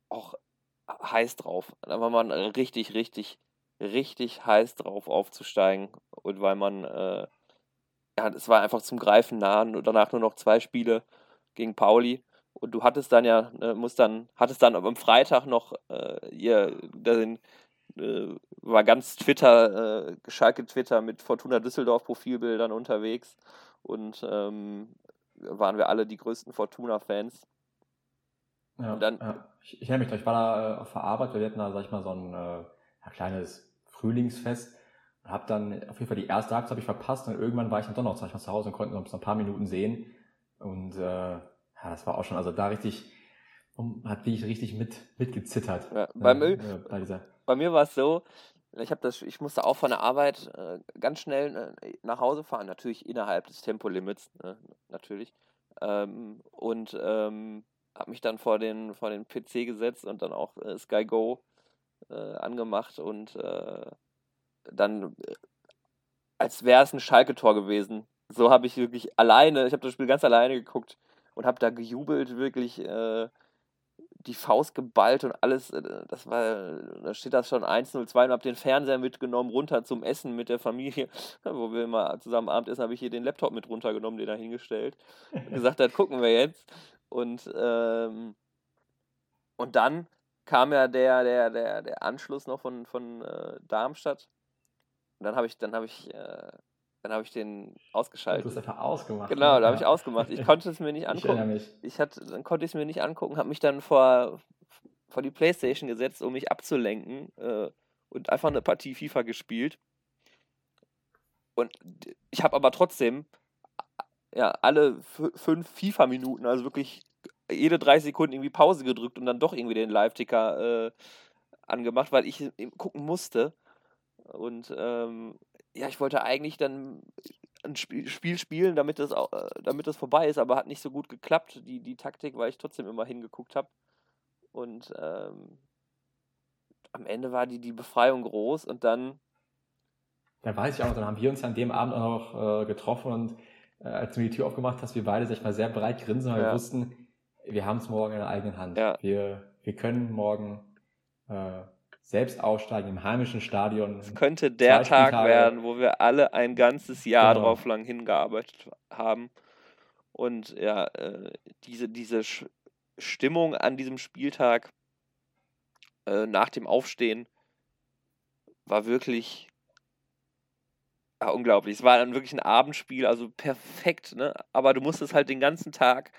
auch heiß drauf. Da war man richtig, richtig, richtig heiß drauf aufzusteigen. Und weil man, äh, ja, es war einfach zum Greifen nah und danach nur noch zwei Spiele gegen Pauli. Und du hattest dann ja, äh, musst dann, hattest dann am Freitag noch, äh, ihr, da sind, äh, war ganz Twitter, äh, Schalke Twitter mit Fortuna Düsseldorf Profilbildern unterwegs. Und ähm, waren wir alle die größten Fortuna-Fans. Ja, und dann, ja. Ich, ich erinnere mich, ich war da äh, auf der Arbeit, wir hatten da, sag ich mal, so ein äh, kleines Frühlingsfest und habe dann auf jeden Fall die erste Halbzeit habe ich verpasst und irgendwann war ich dann doch noch, sag ich mal, zu Hause und konnten uns ein paar Minuten sehen und äh, ja, das war auch schon, also da richtig, um, hat ich richtig mit, mitgezittert. Ja, bei, ne? mir, ja, bei, dieser. bei mir war es so, ich hab das, ich musste auch von der Arbeit äh, ganz schnell äh, nach Hause fahren, natürlich innerhalb des Tempolimits, ne? natürlich, ähm, und ähm, habe mich dann vor den, vor den P C gesetzt und dann auch äh, Sky Go äh, angemacht und äh, dann, äh, als wäre es ein Schalke-Tor gewesen. So habe ich wirklich alleine, ich habe das Spiel ganz alleine geguckt und habe da gejubelt, wirklich äh, die Faust geballt und alles. Äh, das war, da steht das schon eins null zwei und habe den Fernseher mitgenommen, runter zum Essen mit der Familie, wo wir immer zusammen Abendessen, habe ich hier den Laptop mit runtergenommen, den da hingestellt und gesagt hat, gucken wir jetzt. Und, ähm, und dann kam ja der, der, der, der Anschluss noch von, von äh, Darmstadt. Und dann habe ich, dann habe ich, äh, dann habe ich den ausgeschaltet. Du hast einfach ausgemacht. Genau, da habe ich ausgemacht. Ich konnte es mir nicht angucken. Ich erinnere mich. Ich hatte, dann konnte ich es mir nicht angucken, habe mich dann vor, vor die Playstation gesetzt, um mich abzulenken, äh, und einfach eine Partie FIFA gespielt. Und ich habe aber trotzdem ja, alle f- fünf FIFA-Minuten, also wirklich jede dreißig Sekunden irgendwie Pause gedrückt und dann doch irgendwie den Live-Ticker äh, angemacht, weil ich gucken musste. Und ähm, ja, ich wollte eigentlich dann ein Spiel, Spiel spielen, damit das, auch, damit das vorbei ist, aber hat nicht so gut geklappt, die, die Taktik, weil ich trotzdem immer hingeguckt habe. Und ähm, am Ende war die, die Befreiung groß und dann... Dann weiß ich auch, dann haben wir uns an dem Abend auch noch äh, getroffen und als du mir die Tür aufgemacht hast, wir beide, sag ich mal, sehr breit grinsen, weil ja. wir wussten, wir haben es morgen in der eigenen Hand. Ja. Wir, wir können morgen äh, selbst aufsteigen im heimischen Stadion. Es könnte der Tag Tage. werden, wo wir alle ein ganzes Jahr genau. drauf lang hingearbeitet haben. Und ja, äh, diese, diese Stimmung an diesem Spieltag äh, nach dem Aufstehen war wirklich... Ja, unglaublich. Es war dann wirklich ein Abendspiel, also perfekt, ne? Aber du musstest halt den ganzen Tag,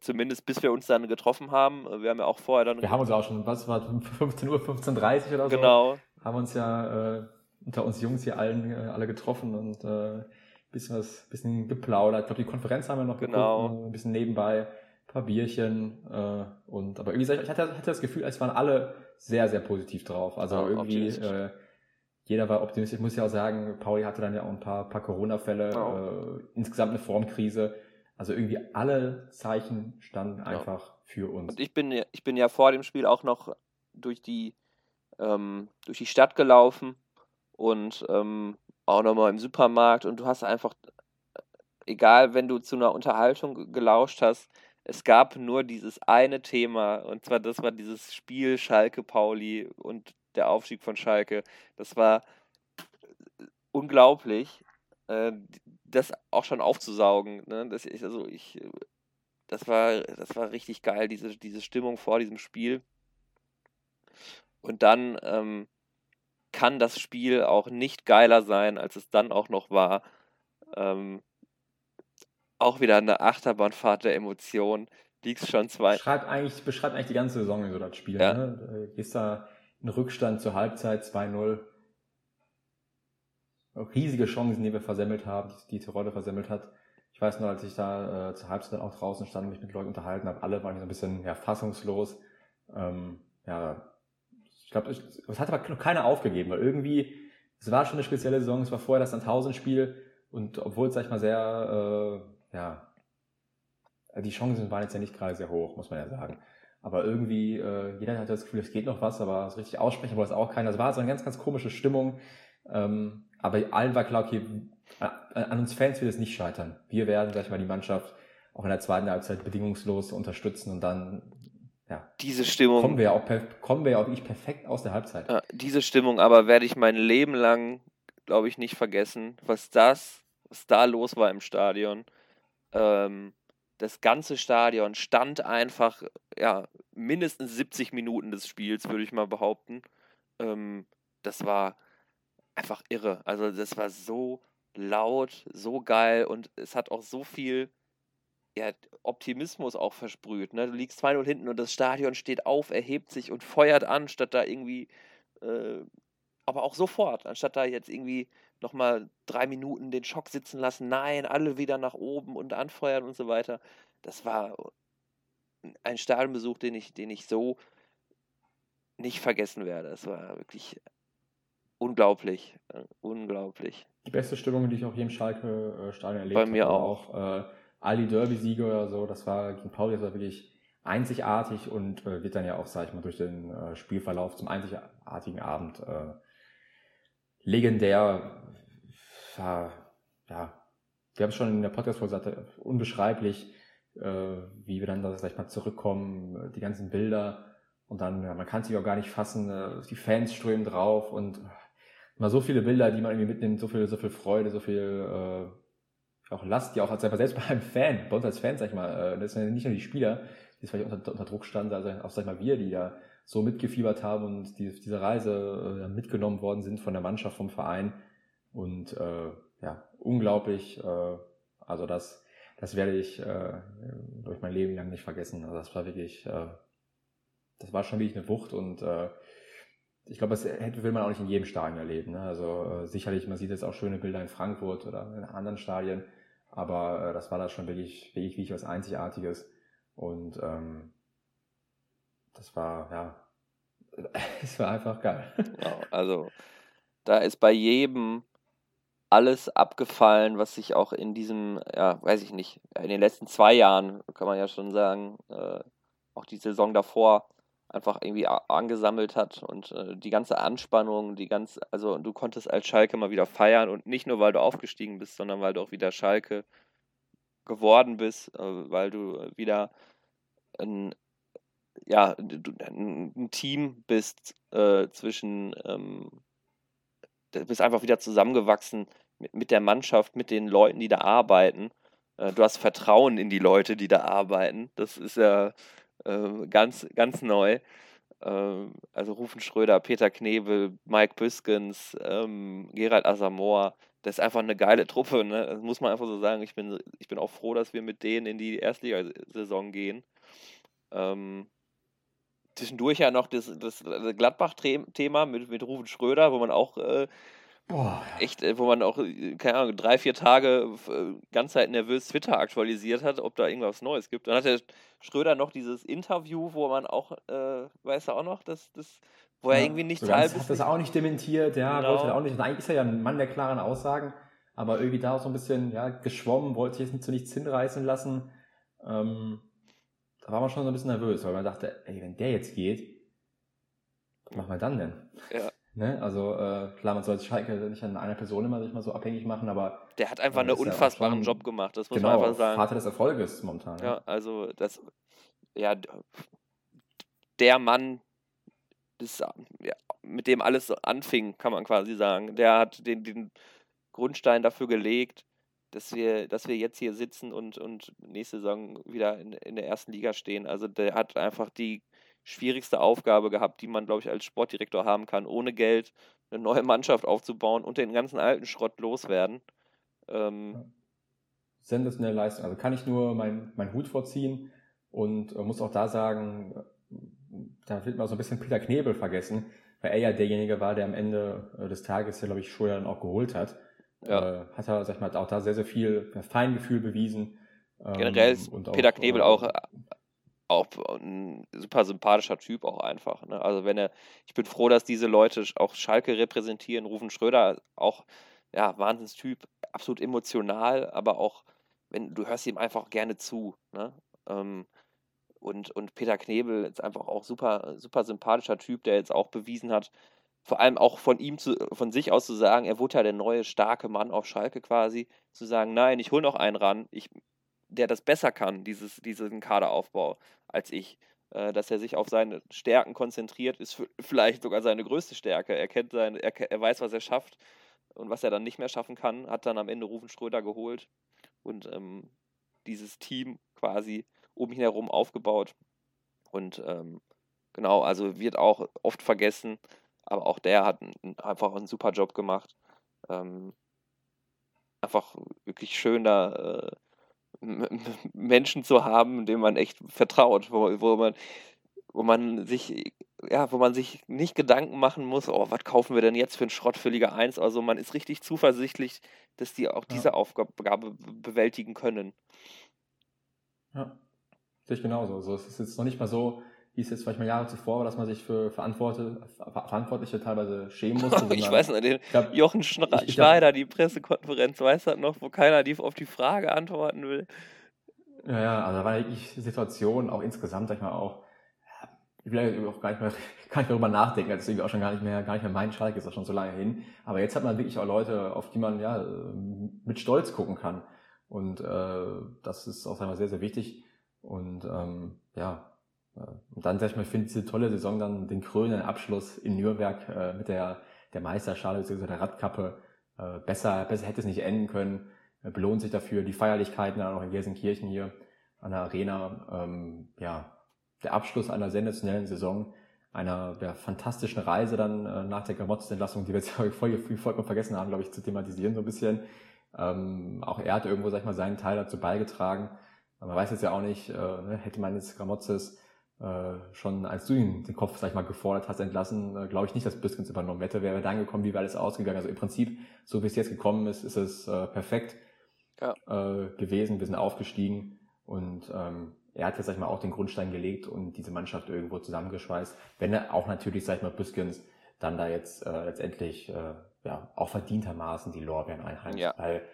zumindest bis wir uns dann getroffen haben, wir haben ja auch vorher dann... Wir haben uns auch schon, was war fünfzehn Uhr, fünfzehn Uhr dreißig oder so? Genau. Haben uns ja äh, unter uns Jungs hier allen, äh, alle getroffen und ein äh, bisschen was, bisschen geplaudert. Ich glaube, die Konferenz haben wir noch geguckt, genau. Ein bisschen nebenbei, ein paar Bierchen äh, und... Aber irgendwie, ich hatte, hatte das Gefühl, es waren alle sehr, sehr positiv drauf. Also ja, irgendwie... Jeder war optimistisch. Ich muss ja auch sagen, Pauli hatte dann ja auch ein paar, paar Corona-Fälle, oh. äh, insgesamt eine Formkrise. Also irgendwie alle Zeichen standen ja. einfach für uns. Und ich bin, ich bin ja vor dem Spiel auch noch durch die, ähm, durch die Stadt gelaufen und ähm, auch nochmal im Supermarkt. Und du hast einfach, egal, wenn du zu einer Unterhaltung gelauscht hast, es gab nur dieses eine Thema. Und zwar, das war dieses Spiel Schalke-Pauli und der Aufstieg von Schalke, das war unglaublich, äh, das auch schon aufzusaugen. Ne? Das, ich, also ich, das, war, das war richtig geil, diese, diese Stimmung vor diesem Spiel. Und dann ähm, kann das Spiel auch nicht geiler sein, als es dann auch noch war. Ähm, auch wieder eine Achterbahnfahrt der Emotionen. Liegst schon zwei. Beschreibt eigentlich, beschreibt eigentlich die ganze Saison in so das Spiel. Ja. Ne? Gehst da ein Rückstand zur Halbzeit, zwei null. Auch riesige Chancen, die wir versemmelt haben, die Terodde versemmelt hat. Ich weiß noch, als ich da äh, zur Halbzeit auch draußen stand und mich mit Leuten unterhalten habe, alle waren so ein bisschen ja, fassungslos. ähm, ja, ich glaube, es hat aber noch keiner aufgegeben, weil irgendwie, es war schon eine spezielle Saison, es war vorher das Sandhausen-Spiel und obwohl es, sag ich mal, sehr, äh, ja, die Chancen waren jetzt ja nicht gerade sehr hoch, muss man ja sagen. Aber irgendwie, äh, jeder hatte das Gefühl, es geht noch was, aber es richtig aussprechen wollte es auch keiner. Es war so eine ganz, ganz komische Stimmung. Ähm, aber allen war klar, okay, an uns Fans wird es nicht scheitern. Wir werden, sag ich mal, die Mannschaft auch in der zweiten Halbzeit bedingungslos unterstützen und dann, ja, diese Stimmung, kommen wir ja auch, kommen wir ja auch nicht perfekt aus der Halbzeit. Ja, diese Stimmung aber werde ich mein Leben lang, glaube ich, nicht vergessen, was das, was da los war im Stadion. Ähm, Das ganze Stadion stand einfach, ja, mindestens siebzig Minuten des Spiels, würde ich mal behaupten. Ähm, das war einfach irre. Also das war so laut, so geil und es hat auch so viel, ja, Optimismus auch versprüht. Ne? Du liegst zwei null hinten und das Stadion steht auf, erhebt sich und feuert an, statt da irgendwie, äh, aber auch sofort, anstatt da jetzt irgendwie nochmal drei Minuten den Schock sitzen lassen, nein, alle wieder nach oben und anfeuern und so weiter. Das war ein Stadionbesuch, den ich, den ich so nicht vergessen werde. Es war wirklich unglaublich, äh, unglaublich. Die beste Stimmung, die ich auch hier im Schalke-Stadion erlebt habe. Bei mir habe, auch. auch äh, Ali Derby-Siege oder so, das war gegen Pauli, das war wirklich einzigartig und äh, wird dann ja auch, sag ich mal, durch den äh, Spielverlauf zum einzigartigen Abend äh, legendär, ja, ja, wir haben es schon in der Podcast-Folge gesagt, unbeschreiblich, äh, wie wir dann da gleich mal zurückkommen, die ganzen Bilder und dann, ja, man kann sich auch gar nicht fassen, äh, die Fans strömen drauf und äh, mal so viele Bilder, die man irgendwie mitnimmt, so viel, so viel Freude, so viel äh, auch Last, die auch als, selbst bei einem Fan, bei uns als Fans, sag ich mal, äh, das sind nicht nur die Spieler, die vielleicht unter, unter Druck standen, also auch, sag ich mal, wir, die da so mitgefiebert haben und die, diese Reise äh, mitgenommen worden sind von der Mannschaft, vom Verein. Und äh, ja, unglaublich. Äh, also das, das werde ich äh, durch mein Leben lang nicht vergessen. Also das war wirklich, äh, das war schon wirklich eine Wucht. Und äh, ich glaube, das hätte, will man auch nicht in jedem Stadion erleben. Ne? Also äh, sicherlich, man sieht jetzt auch schöne Bilder in Frankfurt oder in anderen Stadien. Aber äh, das war da schon wirklich, wirklich, wirklich was Einzigartiges. Und ähm, das war, ja, es war einfach geil. Wow, also da ist bei jedem alles abgefallen, was sich auch in diesem, ja, weiß ich nicht, in den letzten zwei Jahren, kann man ja schon sagen, äh, auch die Saison davor einfach irgendwie a- angesammelt hat und äh, die ganze Anspannung, die ganze, also du konntest als Schalke mal wieder feiern und nicht nur, weil du aufgestiegen bist, sondern weil du auch wieder Schalke geworden bist, äh, weil du wieder ein ja, du ein Team bist äh, zwischen, ähm, du bist einfach wieder zusammengewachsen mit, mit der Mannschaft, mit den Leuten, die da arbeiten. Äh, du hast Vertrauen in die Leute, die da arbeiten. Das ist ja äh, ganz, ganz neu. Äh, also Rouven Schröder, Peter Knebel, Mike Büskens, ähm, Gerald Asamoah. Das ist einfach eine geile Truppe, ne? Das muss man einfach so sagen. Ich bin, ich bin auch froh, dass wir mit denen in die Erstligasaison gehen. Ähm, Zwischendurch ja noch das, das Gladbach-Thema mit, mit Rouven Schröder, wo man auch äh, Boah, ja. echt, wo man auch, keine Ahnung, drei, vier Tage äh, ganz halt nervös Twitter aktualisiert hat, ob da irgendwas Neues gibt. Dann hat der Schröder noch dieses Interview, wo man auch, äh, weißt du auch noch, dass das, wo ja, er irgendwie nicht so halb ist. Hat das auch nicht dementiert, ja, genau. Wollte er auch nicht. Eigentlich ist er ja ein Mann der klaren Aussagen, aber irgendwie da auch so ein bisschen, ja, geschwommen, wollte sich jetzt nicht zu nichts hinreißen lassen. Ähm, Da war man schon so ein bisschen nervös, weil man dachte, ey, wenn der jetzt geht, was machen wir dann denn? Ja. Ne? Also äh, klar, man sollte Schalke nicht an einer Person immer sich mal so abhängig machen, aber... Der hat einfach einen unfassbaren schon, Job gemacht, das muss genau, man einfach sagen. Vater des Erfolges momentan. Ja, ja, also das... Ja, der Mann, das, ja, mit dem alles anfing, kann man quasi sagen, der hat den, den Grundstein dafür gelegt, dass wir, dass wir jetzt hier sitzen und, und nächste Saison wieder in, in der ersten Liga stehen. Also der hat einfach die schwierigste Aufgabe gehabt, die man, glaube ich, als Sportdirektor haben kann, ohne Geld eine neue Mannschaft aufzubauen und den ganzen alten Schrott loswerden. Ähm, Sensationelle Leistung. Also kann ich nur meinen mein Hut vorziehen und muss auch da sagen, da wird man so ein bisschen Peter Knebel vergessen, weil er ja derjenige war, der am Ende des Tages, ja, glaube ich, Schröder dann auch geholt hat. Ja. Äh, hat er, sag ich mal, auch da sehr, sehr viel Feingefühl bewiesen. Ähm, Generell ist und Peter auch, Knebel auch auch ein super sympathischer Typ auch einfach. Ne? Also wenn er, ich bin froh, dass diese Leute auch Schalke repräsentieren. Rouven Schröder auch, ja, Wahnsinnstyp, absolut emotional, aber auch, wenn du hörst ihm einfach gerne zu. Ne? Ähm, und, und Peter Knebel ist einfach auch super, super sympathischer Typ, der jetzt auch bewiesen hat, vor allem auch von ihm zu, von sich aus zu sagen, er wurde ja der neue starke Mann auf Schalke quasi, zu sagen, nein, ich hole noch einen ran, ich, der das besser kann, dieses, diesen Kaderaufbau als ich, äh, dass er sich auf seine Stärken konzentriert, ist vielleicht sogar seine größte Stärke. Er kennt seine, er, er weiß, was er schafft und was er dann nicht mehr schaffen kann, hat dann am Ende Rouven Schröder geholt und ähm, dieses Team quasi um ihn herum aufgebaut und ähm, genau, also wird auch oft vergessen, aber auch der hat einfach einen super Job gemacht. Ähm, einfach wirklich schön da äh, Menschen zu haben, denen man echt vertraut, wo, wo man, wo man sich, ja, wo man sich nicht Gedanken machen muss, oh, was kaufen wir denn jetzt für einen Schrott für Liga eins? Also man ist richtig zuversichtlich, dass die auch diese ja. Aufgabe bewältigen können. Ja, sehe ich genauso. Also es ist jetzt noch nicht mal so, wie es jetzt vielleicht mal Jahre zuvor war, dass man sich für Verantwortliche, Verantwortliche teilweise schämen musste. Ich dann, weiß nicht, den ich glaub, Jochen Schra- ich, Schneider, ich, die Pressekonferenz, weiß das noch, wo keiner die auf die Frage antworten will. Ja, ja, also da war wirklich Situationen, auch insgesamt, sag ich mal, auch, ich will auch gar nicht mehr, gar nicht mehr drüber nachdenken, das ist irgendwie auch schon gar nicht mehr, gar nicht mehr mein Schalke, ist auch schon so lange hin. Aber jetzt hat man wirklich auch Leute, auf die man, ja, mit Stolz gucken kann. Und, äh, das ist auch, sag ich mal, sehr, sehr wichtig. Und, ähm, ja, und dann, sag ich mal, finde ich diese tolle Saison dann den krönenden Abschluss in Nürnberg äh, mit der, der Meisterschale bzw. der Radkappe. Äh, besser, besser hätte es nicht enden können. Äh, belohnt sich dafür. Die Feierlichkeiten dann auch in Gelsenkirchen hier an der Arena. Ähm, ja, der Abschluss einer sensationellen Saison, einer der fantastischen Reise dann äh, nach der Gamotzentlassung, die wir jetzt voll, vollkommen vergessen haben, glaube ich, zu thematisieren so ein bisschen. Ähm, auch er hat irgendwo, sag ich mal, seinen Teil dazu beigetragen. Man weiß jetzt ja auch nicht, äh, hätte man jetzt Gramotzes schon als du ihn den Kopf, sag ich mal, gefordert hast, entlassen, glaube ich nicht, dass Büskens übernommen hätte. Wäre dann gekommen, wie wäre alles ausgegangen? Also im Prinzip, so wie es jetzt gekommen ist, ist es äh, perfekt ja. äh, gewesen. Wir sind aufgestiegen und ähm, er hat jetzt, sag ich mal, auch den Grundstein gelegt und diese Mannschaft irgendwo zusammengeschweißt. Wenn er auch natürlich, sag ich mal, Büskens dann da jetzt äh, letztendlich äh, ja auch verdientermaßen die Lorbeeren einheimst, ja. weil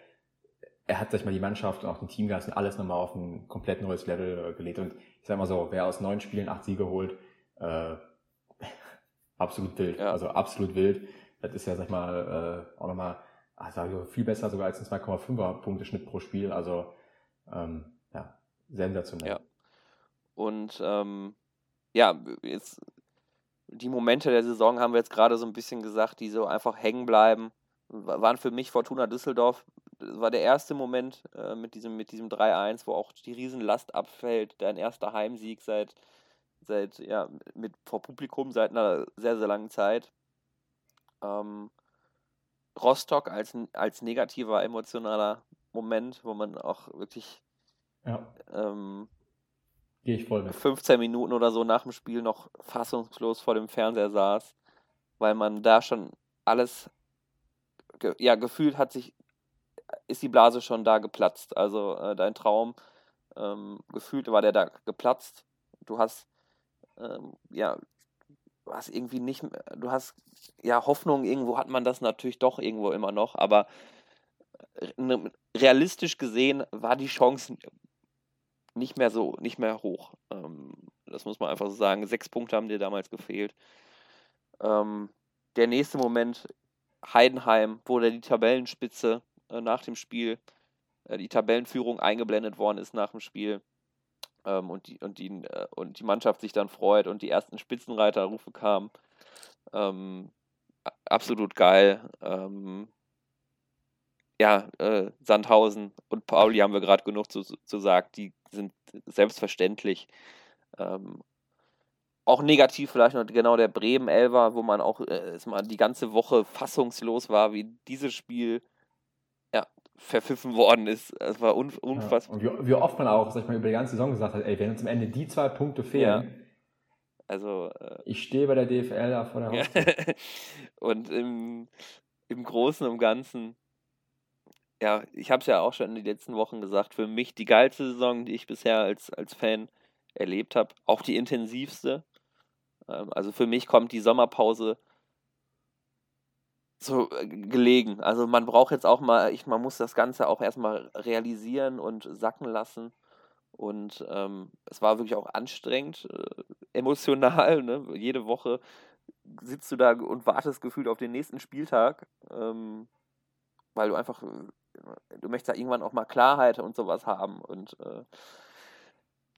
er hat, sag ich mal, die Mannschaft und auch den Teamgeist und alles nochmal auf ein komplett neues Level äh, gelegt. Und ich sag mal so, wer aus neun Spielen acht Siege holt, äh, absolut wild. Ja. Also absolut wild. Das ist ja, sag ich mal, äh, auch nochmal also viel besser sogar als ein zwei Komma fünfer Punkte Schnitt pro Spiel. Also ähm, ja, sensationell. Ja. Und ähm, ja, jetzt die Momente der Saison haben wir jetzt gerade so ein bisschen gesagt, die so einfach hängen bleiben. Waren für mich Fortuna Düsseldorf. Das war der erste Moment äh, mit diesem, mit diesem drei eins, wo auch die Riesenlast abfällt. Dein erster Heimsieg seit, seit ja, mit, vor Publikum seit einer sehr, sehr langen Zeit. Ähm, Rostock als, als negativer emotionaler Moment, wo man auch wirklich ja. ähm, Geh ich voll mit. fünfzehn Minuten oder so nach dem Spiel noch fassungslos vor dem Fernseher saß, weil man da schon alles ge- ja, gefühlt hat sich ist die Blase schon da geplatzt. Also äh, dein Traum, ähm, gefühlt war der da geplatzt. Du hast, ähm, ja, du hast irgendwie nicht, du hast, ja, Hoffnung, irgendwo hat man das natürlich doch irgendwo immer noch, aber ne, realistisch gesehen war die Chance nicht mehr so, nicht mehr hoch. Ähm, das muss man einfach so sagen. Sechs Punkte haben dir damals gefehlt. Ähm, der nächste Moment, Heidenheim, wurde die Tabellenspitze nach dem Spiel, die Tabellenführung eingeblendet worden ist nach dem Spiel ähm, und, die, und, die, und die Mannschaft sich dann freut und die ersten Spitzenreiterrufe kamen. Ähm, absolut geil. Ähm, ja, äh, Sandhausen und Pauli haben wir gerade genug zu, zu sagen, die sind selbstverständlich. Ähm, auch negativ vielleicht noch genau der Bremen-Elber, wo man auch äh, die ganze Woche fassungslos war, wie dieses Spiel verpfiffen worden ist. Es war un- unfassbar. Ja, und wie, wie oft man auch, sag ich mal, über die ganze Saison gesagt hat, ey, wenn uns am Ende die zwei Punkte fehlen, ja. also äh, ich stehe bei der D F L da vor der Haustür. Und im, im Großen und Ganzen, ja, ich habe es ja auch schon in den letzten Wochen gesagt, für mich die geilste Saison, die ich bisher als, als Fan erlebt habe, auch die intensivste. Ähm, also für mich kommt die Sommerpause so äh, gelegen. Also man braucht jetzt auch mal, ich, man muss das Ganze auch erstmal realisieren und sacken lassen. Und ähm, es war wirklich auch anstrengend, äh, emotional, ne? Jede Woche sitzt du da und wartest gefühlt auf den nächsten Spieltag, ähm, weil du einfach, du möchtest ja irgendwann auch mal Klarheit und sowas haben und äh,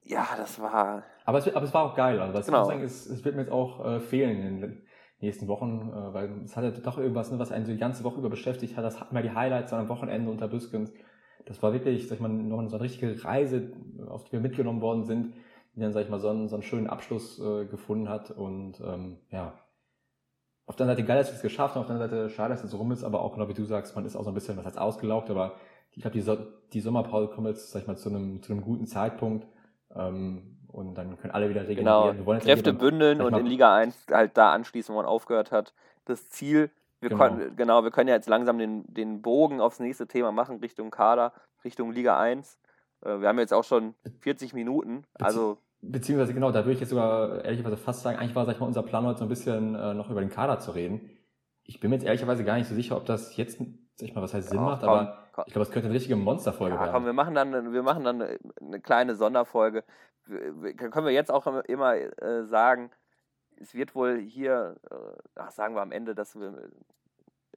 ja, das war... Aber es, aber es war auch geil, also das genau. muss ich sagen, es, es wird mir jetzt auch äh, fehlen in den nächsten Wochen, äh, weil es hat ja doch irgendwas, ne, was einen so die ganze Woche über beschäftigt hat, das hatten wir die Highlights am Wochenende unter Büskens, das war wirklich, sag ich mal, noch so eine richtige Reise, auf die wir mitgenommen worden sind, die dann, sag ich mal, so einen, so einen schönen Abschluss äh, gefunden hat und ähm, ja, auf der einen Seite geil, dass wir es geschafft haben, auf der anderen Seite schade, dass es so rum ist, aber auch, genau wie du sagst, man ist auch so ein bisschen, was heißt ausgelaugt, aber ich glaube, die, so- die Sommerpause kommt jetzt, sag ich mal, zu einem, zu einem guten Zeitpunkt ähm, und dann können alle wieder regenerieren. Genau, Kräfte bündeln und in Liga eins halt da anschließen, wo man aufgehört hat. Das Ziel, wir genau. können, genau, wir können ja jetzt langsam den, den Bogen aufs nächste Thema machen, Richtung Kader, Richtung Liga eins. Wir haben jetzt auch schon vierzig Minuten, also... Beziehungsweise, genau, da würde ich jetzt sogar ehrlicherweise fast sagen, eigentlich war, sag ich mal, unser Plan heute so ein bisschen äh, noch über den Kader zu reden. Ich bin mir jetzt ehrlicherweise gar nicht so sicher, ob das jetzt, sag ich mal, was heißt Sinn ja, macht, komm, aber komm. Ich glaube, es könnte eine richtige Monsterfolge ja, werden. Komm, wir machen dann, wir machen dann eine kleine Sonderfolge. Wir, können wir jetzt auch immer äh, sagen, es wird wohl hier, äh, ach, sagen wir am Ende, dass wir,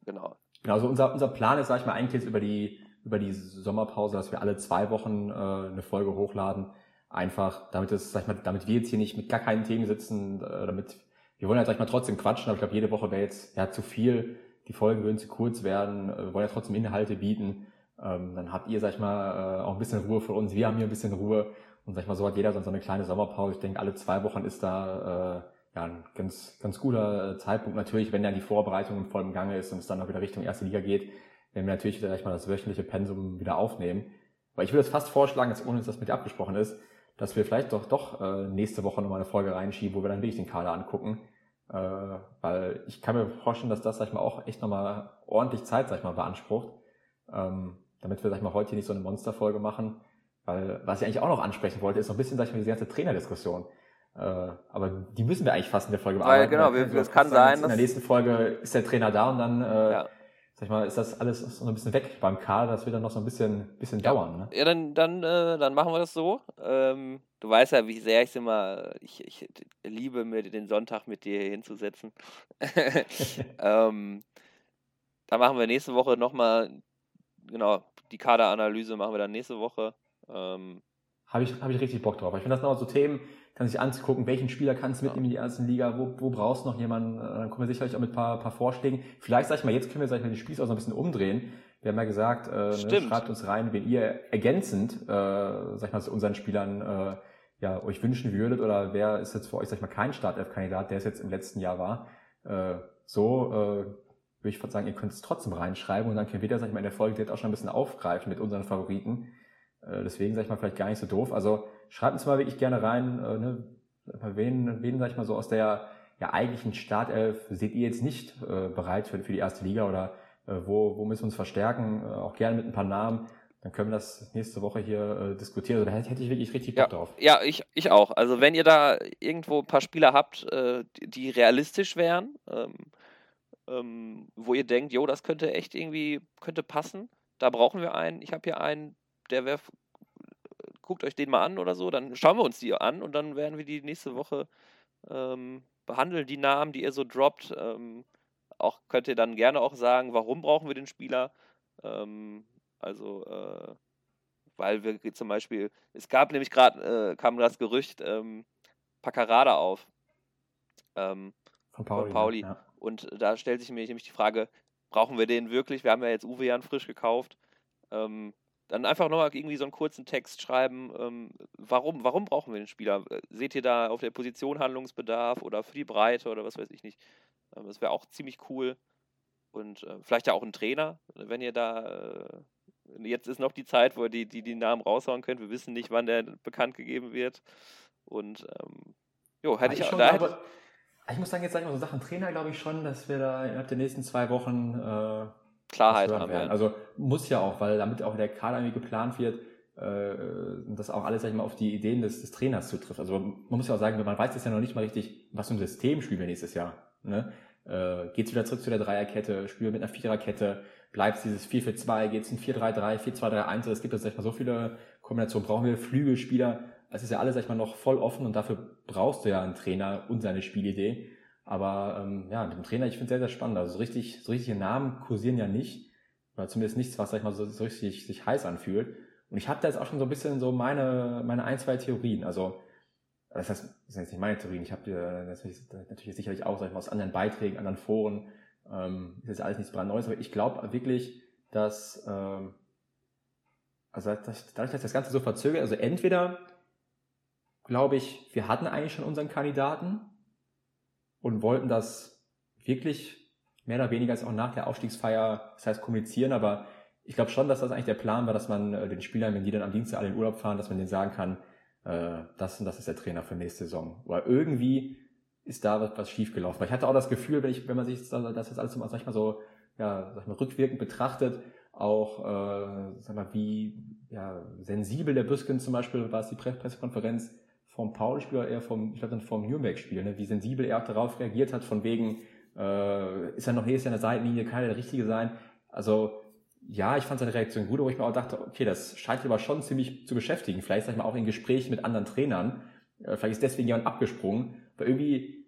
genau. Genau, also unser, unser Plan ist, sag ich mal, eigentlich jetzt über die, über die Sommerpause, dass wir alle zwei Wochen äh, eine Folge hochladen. Einfach, damit es, sag ich mal, damit wir jetzt hier nicht mit gar keinen Themen sitzen, damit, wir wollen ja, sag ich mal, trotzdem quatschen, aber ich glaube, jede Woche wäre jetzt, ja, zu viel, die Folgen würden zu kurz werden, wir wollen ja trotzdem Inhalte bieten, ähm, dann habt ihr, sag ich mal, auch ein bisschen Ruhe von uns, wir haben hier ein bisschen Ruhe und, sag ich mal, so hat jeder so eine kleine Sommerpause, ich denke, alle zwei Wochen ist da, äh, ja, ein ganz, ganz guter Zeitpunkt, natürlich, wenn dann die Vorbereitung im vollen Gange ist und es dann auch wieder Richtung erste Liga geht, werden wir natürlich, sag ich mal, das wöchentliche Pensum wieder aufnehmen, weil ich würde es fast vorschlagen, dass ohne dass das mit dir abgesprochen ist, dass wir vielleicht doch doch äh, nächste Woche nochmal eine Folge reinschieben, wo wir dann wirklich den Kader angucken. Äh, weil ich kann mir vorstellen, dass das, sag ich mal, auch echt nochmal ordentlich Zeit, sag ich mal, beansprucht. Ähm, damit wir, sag ich mal, heute hier nicht so eine Monsterfolge machen. Weil, was ich eigentlich auch noch ansprechen wollte, ist so ein bisschen, sag ich mal, diese ganze Trainerdiskussion. Äh, aber die müssen wir eigentlich fast in der Folge bearbeiten. Weil, genau, wir, das kann sein, dass in der nächsten Folge ist der Trainer da und dann, äh, ja. Sag ich mal, ist das alles so ein bisschen weg beim Kader, das wird dann noch so ein bisschen, bisschen ja. dauern. Ne? Ja, dann, dann, äh, dann machen wir das so. Ähm, du weißt ja, wie sehr ich es immer, ich, ich liebe mir den Sonntag mit dir hinzusetzen. ähm, dann machen wir nächste Woche nochmal, genau, die Kaderanalyse machen wir dann nächste Woche. Ähm, Habe ich, hab ich richtig Bock drauf. Ich finde das nochmal so Themen, kann sich anzugucken, welchen Spieler kannst du mitnehmen in die ersten Liga, wo, wo brauchst du noch jemanden, dann kommen wir sicherlich auch mit ein paar, paar Vorschlägen. Vielleicht, sag ich mal, jetzt können wir, sag ich mal, den Spieß auch so ein bisschen umdrehen. Wir haben ja gesagt, äh, ne, schreibt uns rein, wen ihr ergänzend, äh, sag ich mal, zu unseren Spielern, äh, ja, euch wünschen würdet, oder wer ist jetzt für euch, sag ich mal, kein Startelf-Kandidat, der es jetzt im letzten Jahr war. Äh, so, äh, würde ich sagen, ihr könnt es trotzdem reinschreiben und dann können wir da, sag ich mal, in der Folge direkt auch schon ein bisschen aufgreifen mit unseren Favoriten. Deswegen sage ich mal vielleicht gar nicht so doof. Also schreibt uns mal wirklich gerne rein, äh, ne? wen, wen sage ich mal so aus der ja, eigentlichen Startelf seht ihr jetzt nicht äh, bereit für, für die erste Liga oder äh, wo, wo müssen wir uns verstärken? Äh, auch gerne mit ein paar Namen. Dann können wir das nächste Woche hier äh, diskutieren. Also da hätte ich wirklich richtig Bock ja, drauf. Ja, ich, ich auch. Also wenn ihr da irgendwo ein paar Spieler habt, äh, die realistisch wären, ähm, ähm, wo ihr denkt, jo, das könnte echt irgendwie, könnte passen, da brauchen wir einen. Ich habe hier einen, der wäre, guckt euch den mal an oder so, dann schauen wir uns die an und dann werden wir die nächste Woche ähm, behandeln, die Namen, die ihr so droppt. Ähm, auch könnt ihr dann gerne auch sagen, warum brauchen wir den Spieler? Ähm, also, äh, weil wir zum Beispiel, es gab nämlich gerade, äh, kam das Gerücht, ähm, Pacarada auf. Ähm, von Pauli. Von Pauli. Ja. Und da stellt sich mir nämlich die Frage, brauchen wir den wirklich? Wir haben ja jetzt Uwe Jahn frisch gekauft. Ähm, Dann einfach nochmal irgendwie so einen kurzen Text schreiben, ähm, warum, warum brauchen wir den Spieler? Seht ihr da auf der Position Handlungsbedarf oder für die Breite oder was weiß ich nicht? Ähm, das wäre auch ziemlich cool. Und äh, vielleicht ja auch ein Trainer, wenn ihr da, äh, jetzt ist noch die Zeit, wo ihr die, die, die Namen raushauen könnt. Wir wissen nicht, wann der bekannt gegeben wird. Und ähm, jo, hätte ich, ich auch... Da glaube, hätte ich, ich muss sagen, jetzt sage ich mal so Sachen Trainer, glaube ich schon, dass wir da innerhalb der nächsten zwei Wochen... Äh Klarheit haben werden. Also muss ja auch, weil damit auch der Kader irgendwie geplant wird, das auch alles, sag ich mal, auf die Ideen des, des Trainers zutrifft. Also man muss ja auch sagen, man weiß jetzt ja noch nicht mal richtig, was für ein System spielen wir nächstes Jahr. Ne? Äh, geht's wieder zurück zu der Dreierkette, spielen wir mit einer Viererkette, bleibt's dieses vier vier zwei, geht's in vier drei drei, vier zwei drei eins, es gibt jetzt, sag ich mal, so viele Kombinationen, brauchen wir Flügelspieler, es ist ja alles, sag ich mal, noch voll offen und dafür brauchst du ja einen Trainer und seine Spielidee. Aber ähm, ja, mit dem Trainer, ich finde es sehr, sehr spannend. Also so richtig, so richtige Namen kursieren ja nicht, oder zumindest nichts, was, sag ich mal, so, so richtig sich heiß anfühlt. Und ich habe da jetzt auch schon so ein bisschen so meine, meine ein, zwei Theorien. Also, das heißt, das sind jetzt nicht meine Theorien. Ich habe das natürlich sicherlich auch, sag ich mal, aus anderen Beiträgen, anderen Foren. Ähm, ist jetzt alles nichts brandneues. Aber ich glaube wirklich, dass, ähm, also, dass, dadurch, dass das Ganze so verzögert, also entweder, glaube ich, wir hatten eigentlich schon unseren Kandidaten und wollten das wirklich mehr oder weniger jetzt auch nach der Aufstiegsfeier, das heißt kommunizieren, aber ich glaube schon, dass das eigentlich der Plan war, dass man den Spielern, wenn die dann am Dienstag alle in Urlaub fahren, dass man denen sagen kann, äh, das und das ist der Trainer für nächste Saison. Oder irgendwie ist da was, was schiefgelaufen. Weil ich hatte auch das Gefühl, wenn ich, wenn man sich das jetzt alles, sag ich mal, so, ja, sag ich mal, rückwirkend betrachtet, auch, äh, sag mal, wie, ja, sensibel der Büskens zum Beispiel war es die Pressekonferenz vom Pauli-Spiel oder eher vom, ich glaube dann vom Nürnberg-Spiel, ne, wie sensibel er auch darauf reagiert hat, von wegen, äh, ist er noch, hier ist er an der Seitenlinie, kann er der Richtige sein? Also, ja, ich fand seine Reaktion gut, aber ich mir auch dachte, okay, das scheint aber schon ziemlich zu beschäftigen. Vielleicht, sag ich mal, auch in Gesprächen mit anderen Trainern. Vielleicht ist deswegen jemand abgesprungen. Aber irgendwie,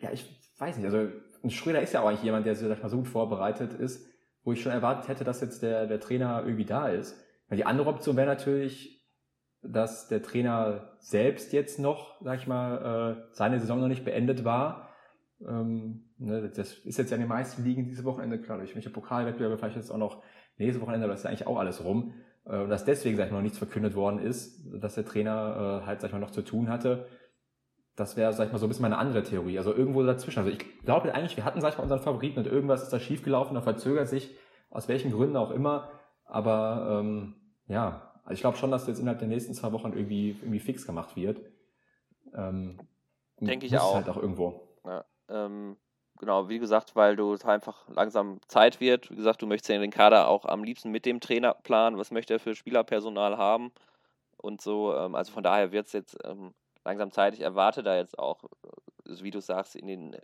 ja, ich weiß nicht. Also, ein Schröder ist ja auch eigentlich jemand, der, sag ich mal, so gut vorbereitet ist, wo ich schon erwartet hätte, dass jetzt der, der Trainer irgendwie da ist. Weil die andere Option wäre natürlich, dass der Trainer selbst jetzt noch, sag ich mal, seine Saison noch nicht beendet war. Ähm, ne, das ist jetzt ja in den meisten Ligen dieses Wochenende, klar, durch welche Pokalwettbewerbe vielleicht jetzt auch noch nächstes Wochenende, aber das ist eigentlich auch alles rum. Äh, und dass deswegen, sag ich mal, noch nichts verkündet worden ist, dass der Trainer äh, halt, sag ich mal, noch zu tun hatte, das wäre, sag ich mal, so ein bisschen meine andere Theorie. Also irgendwo dazwischen. Also ich glaube eigentlich, wir hatten, sag ich mal, unseren Favoriten und irgendwas ist da schiefgelaufen, da verzögert sich, aus welchen Gründen auch immer. Aber ähm, ja, also ich glaube schon, dass das jetzt innerhalb der nächsten zwei Wochen irgendwie, irgendwie fix gemacht wird. Ähm, Denke ich auch. Halt auch irgendwo. Ja. Genau, wie gesagt, weil du einfach langsam Zeit wird. Wie gesagt, du möchtest ja den Kader auch am liebsten mit dem Trainer planen. Was möchte er für Spielerpersonal haben? Und so, also von daher wird es jetzt langsam Zeit. Ich erwarte da jetzt auch, wie du sagst, in den,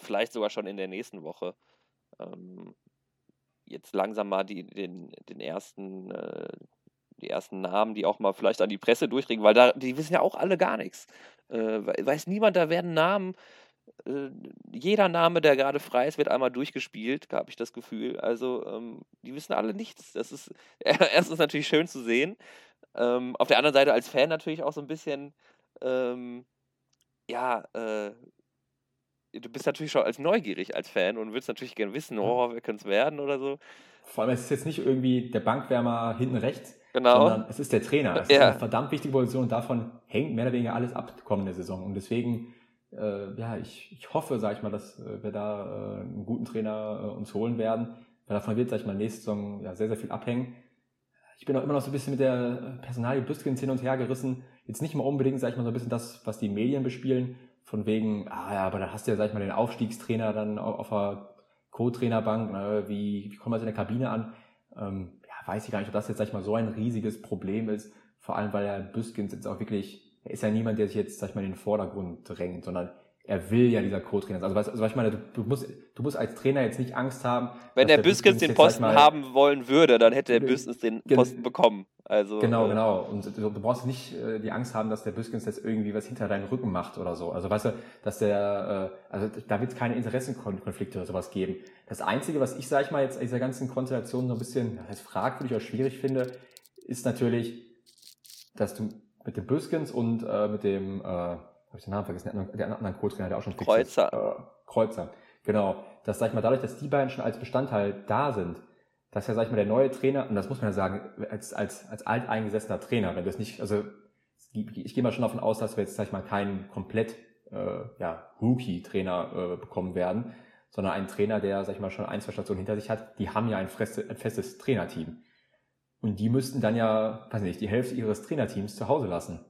vielleicht sogar schon in der nächsten Woche, jetzt langsam mal die, den, den ersten, die ersten Namen, die auch mal vielleicht an die Presse durchringen, weil da, die wissen ja auch alle gar nichts. Weiß niemand, da werden Namen, jeder Name, der gerade frei ist, wird einmal durchgespielt, habe ich das Gefühl. Also die wissen alle nichts. Das ist erstens natürlich schön zu sehen. Auf der anderen Seite als Fan natürlich auch so ein bisschen, ähm, ja, äh, du bist natürlich schon als neugierig als Fan und willst natürlich gerne wissen, oh, wir können es werden oder so. Vor allem, es ist jetzt nicht irgendwie der Bankwärmer hinten rechts, genau, sondern es ist der Trainer. Es ja. ist eine verdammt wichtige Position und davon hängt mehr oder weniger alles ab kommende Saison. Und deswegen, äh, ja, ich, ich hoffe, sag ich mal, dass wir da äh, einen guten Trainer äh, uns holen werden, weil davon wird, sag ich mal, nächste Saison ja sehr, sehr viel abhängen. Ich bin auch immer noch so ein bisschen mit der Personalie Büskens hin und her gerissen. Jetzt nicht mal unbedingt, sag ich mal, so ein bisschen das, was die Medien bespielen, von wegen, ah ja, aber dann hast du ja, sag ich mal, den Aufstiegstrainer dann auf der Co-Trainerbank, ne? wie, wie kommt man in der Kabine an? Ähm, ja, weiß ich gar nicht, ob das jetzt, sag ich mal, so ein riesiges Problem ist, vor allem, weil der Büskens jetzt auch wirklich, er ist ja niemand, der sich jetzt, sag ich mal, in den Vordergrund drängt, sondern er will ja dieser Co-Trainer sein. Also, also was ich meine, du musst, du musst als Trainer jetzt nicht Angst haben. Wenn der, der Büskens den jetzt, Posten mal, haben wollen würde, dann hätte der Büskens den Posten bekommen. Also, genau, äh, genau. Und du, du brauchst nicht äh, die Angst haben, dass der Büskens jetzt irgendwie was hinter deinen Rücken macht oder so. Also weißt du, dass der, äh, also da wird es keine Interessenkonflikte oder sowas geben. Das Einzige, was ich, sag ich mal, jetzt in dieser ganzen Konstellation so ein bisschen als fragwürdig oder schwierig finde, ist natürlich, dass du mit dem Büskens und äh, mit dem äh, habe ich den Namen vergessen, der, der anderen Co-Trainer, der auch schon fix ist. Kreuzer. Äh, Kreuzer, genau. Das, sag ich mal, dadurch, dass die beiden schon als Bestandteil da sind, dass ja, sag ich mal, der neue Trainer, und das muss man ja sagen, als, als, als alteingesessener Trainer, wenn das nicht, also, ich gehe mal schon davon aus, dass wir jetzt, sag ich mal, keinen komplett, äh, ja, Rookie-Trainer äh, bekommen werden, sondern einen Trainer, der, sag ich mal, schon ein, zwei Stationen hinter sich hat, die haben ja ein, feste, ein festes Trainerteam. Und die müssten dann ja, weiß nicht, die Hälfte ihres Trainerteams zu Hause lassen.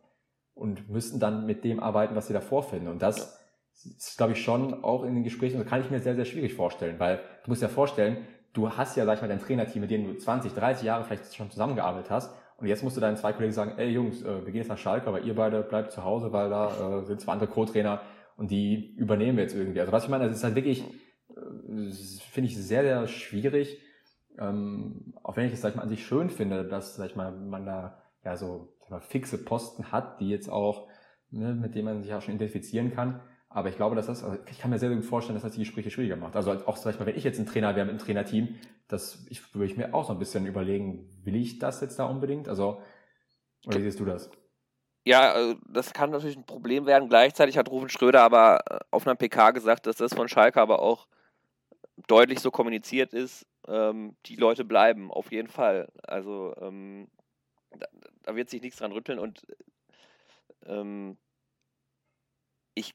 Und müssten dann mit dem arbeiten, was sie davor finden. Und das ist, glaube ich, schon auch in den Gesprächen, das kann ich mir sehr, sehr schwierig vorstellen, weil du musst dir vorstellen, du hast ja, sag ich mal, dein Trainerteam, mit dem du zwanzig, dreißig Jahre vielleicht schon zusammengearbeitet hast. Und jetzt musst du deinen zwei Kollegen sagen, ey Jungs, wir gehen jetzt nach Schalke, aber ihr beide bleibt zu Hause, weil da äh, sind zwei andere Co-Trainer und die übernehmen wir jetzt irgendwie. Also was ich meine, das ist halt wirklich, äh, finde ich sehr, sehr schwierig. Ähm, auch wenn ich es, sag ich mal, an sich schön finde, dass, sag ich mal, man da ja so sag mal, fixe Posten hat, die jetzt auch, ne, mit denen man sich auch schon identifizieren kann. Aber ich glaube, dass das, also ich kann mir sehr gut vorstellen, dass das die Gespräche schwieriger macht. Also auch, sag ich mal, wenn ich jetzt ein Trainer wäre mit einem Trainerteam, das ich, würde ich mir auch so ein bisschen überlegen, will ich das jetzt da unbedingt? Also, oder wie siehst du das? Ja, das kann natürlich ein Problem werden. Gleichzeitig hat Rouven Schröder aber auf einer P K gesagt, dass das von Schalke aber auch deutlich so kommuniziert ist, ähm, die Leute bleiben, auf jeden Fall. Also, ähm, da, da wird sich nichts dran rütteln und ähm, ich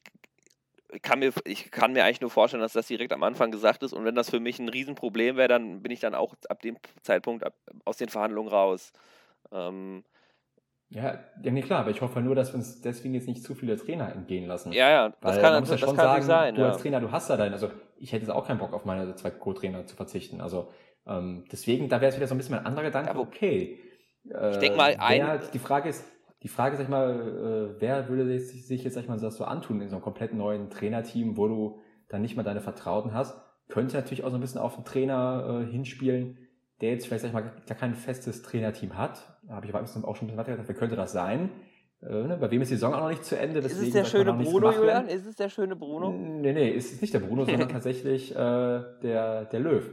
Ich kann, mir, ich kann mir eigentlich nur vorstellen, dass das direkt am Anfang gesagt ist und wenn das für mich ein Riesenproblem wäre, dann bin ich dann auch ab dem Zeitpunkt ab, aus den Verhandlungen raus. Ähm, ja, ja, nee, klar, aber ich hoffe nur, dass wir uns deswegen jetzt nicht zu viele Trainer entgehen lassen. Ja, ja, das Weil kann man muss ja schon sagen, sein, du ja. als Trainer, du hast da deinen, also ich hätte jetzt auch keinen Bock auf meine zwei Co-Trainer zu verzichten, also ähm, deswegen, da wäre es wieder so ein bisschen mein anderer Gedanke, ja, okay. Äh, ich denke mal, ein... Die Frage ist, Die Frage, sag ich mal, wer würde sich jetzt, sag ich mal, das so antun in so einem komplett neuen Trainerteam, wo du dann nicht mal deine Vertrauten hast, könnte natürlich auch so ein bisschen auf einen Trainer äh, hinspielen, der jetzt vielleicht, sag ich mal, da kein festes Trainerteam hat. Da habe ich auch schon ein bisschen weitergedacht, wer könnte das sein? Äh, ne? Bei wem ist die Saison auch noch nicht zu Ende? Deswegen, ist es der schöne Bruno, Julian? Ist es der schöne Bruno? Nee, nee, ist es nicht der Bruno, sondern tatsächlich äh, der, der Löw.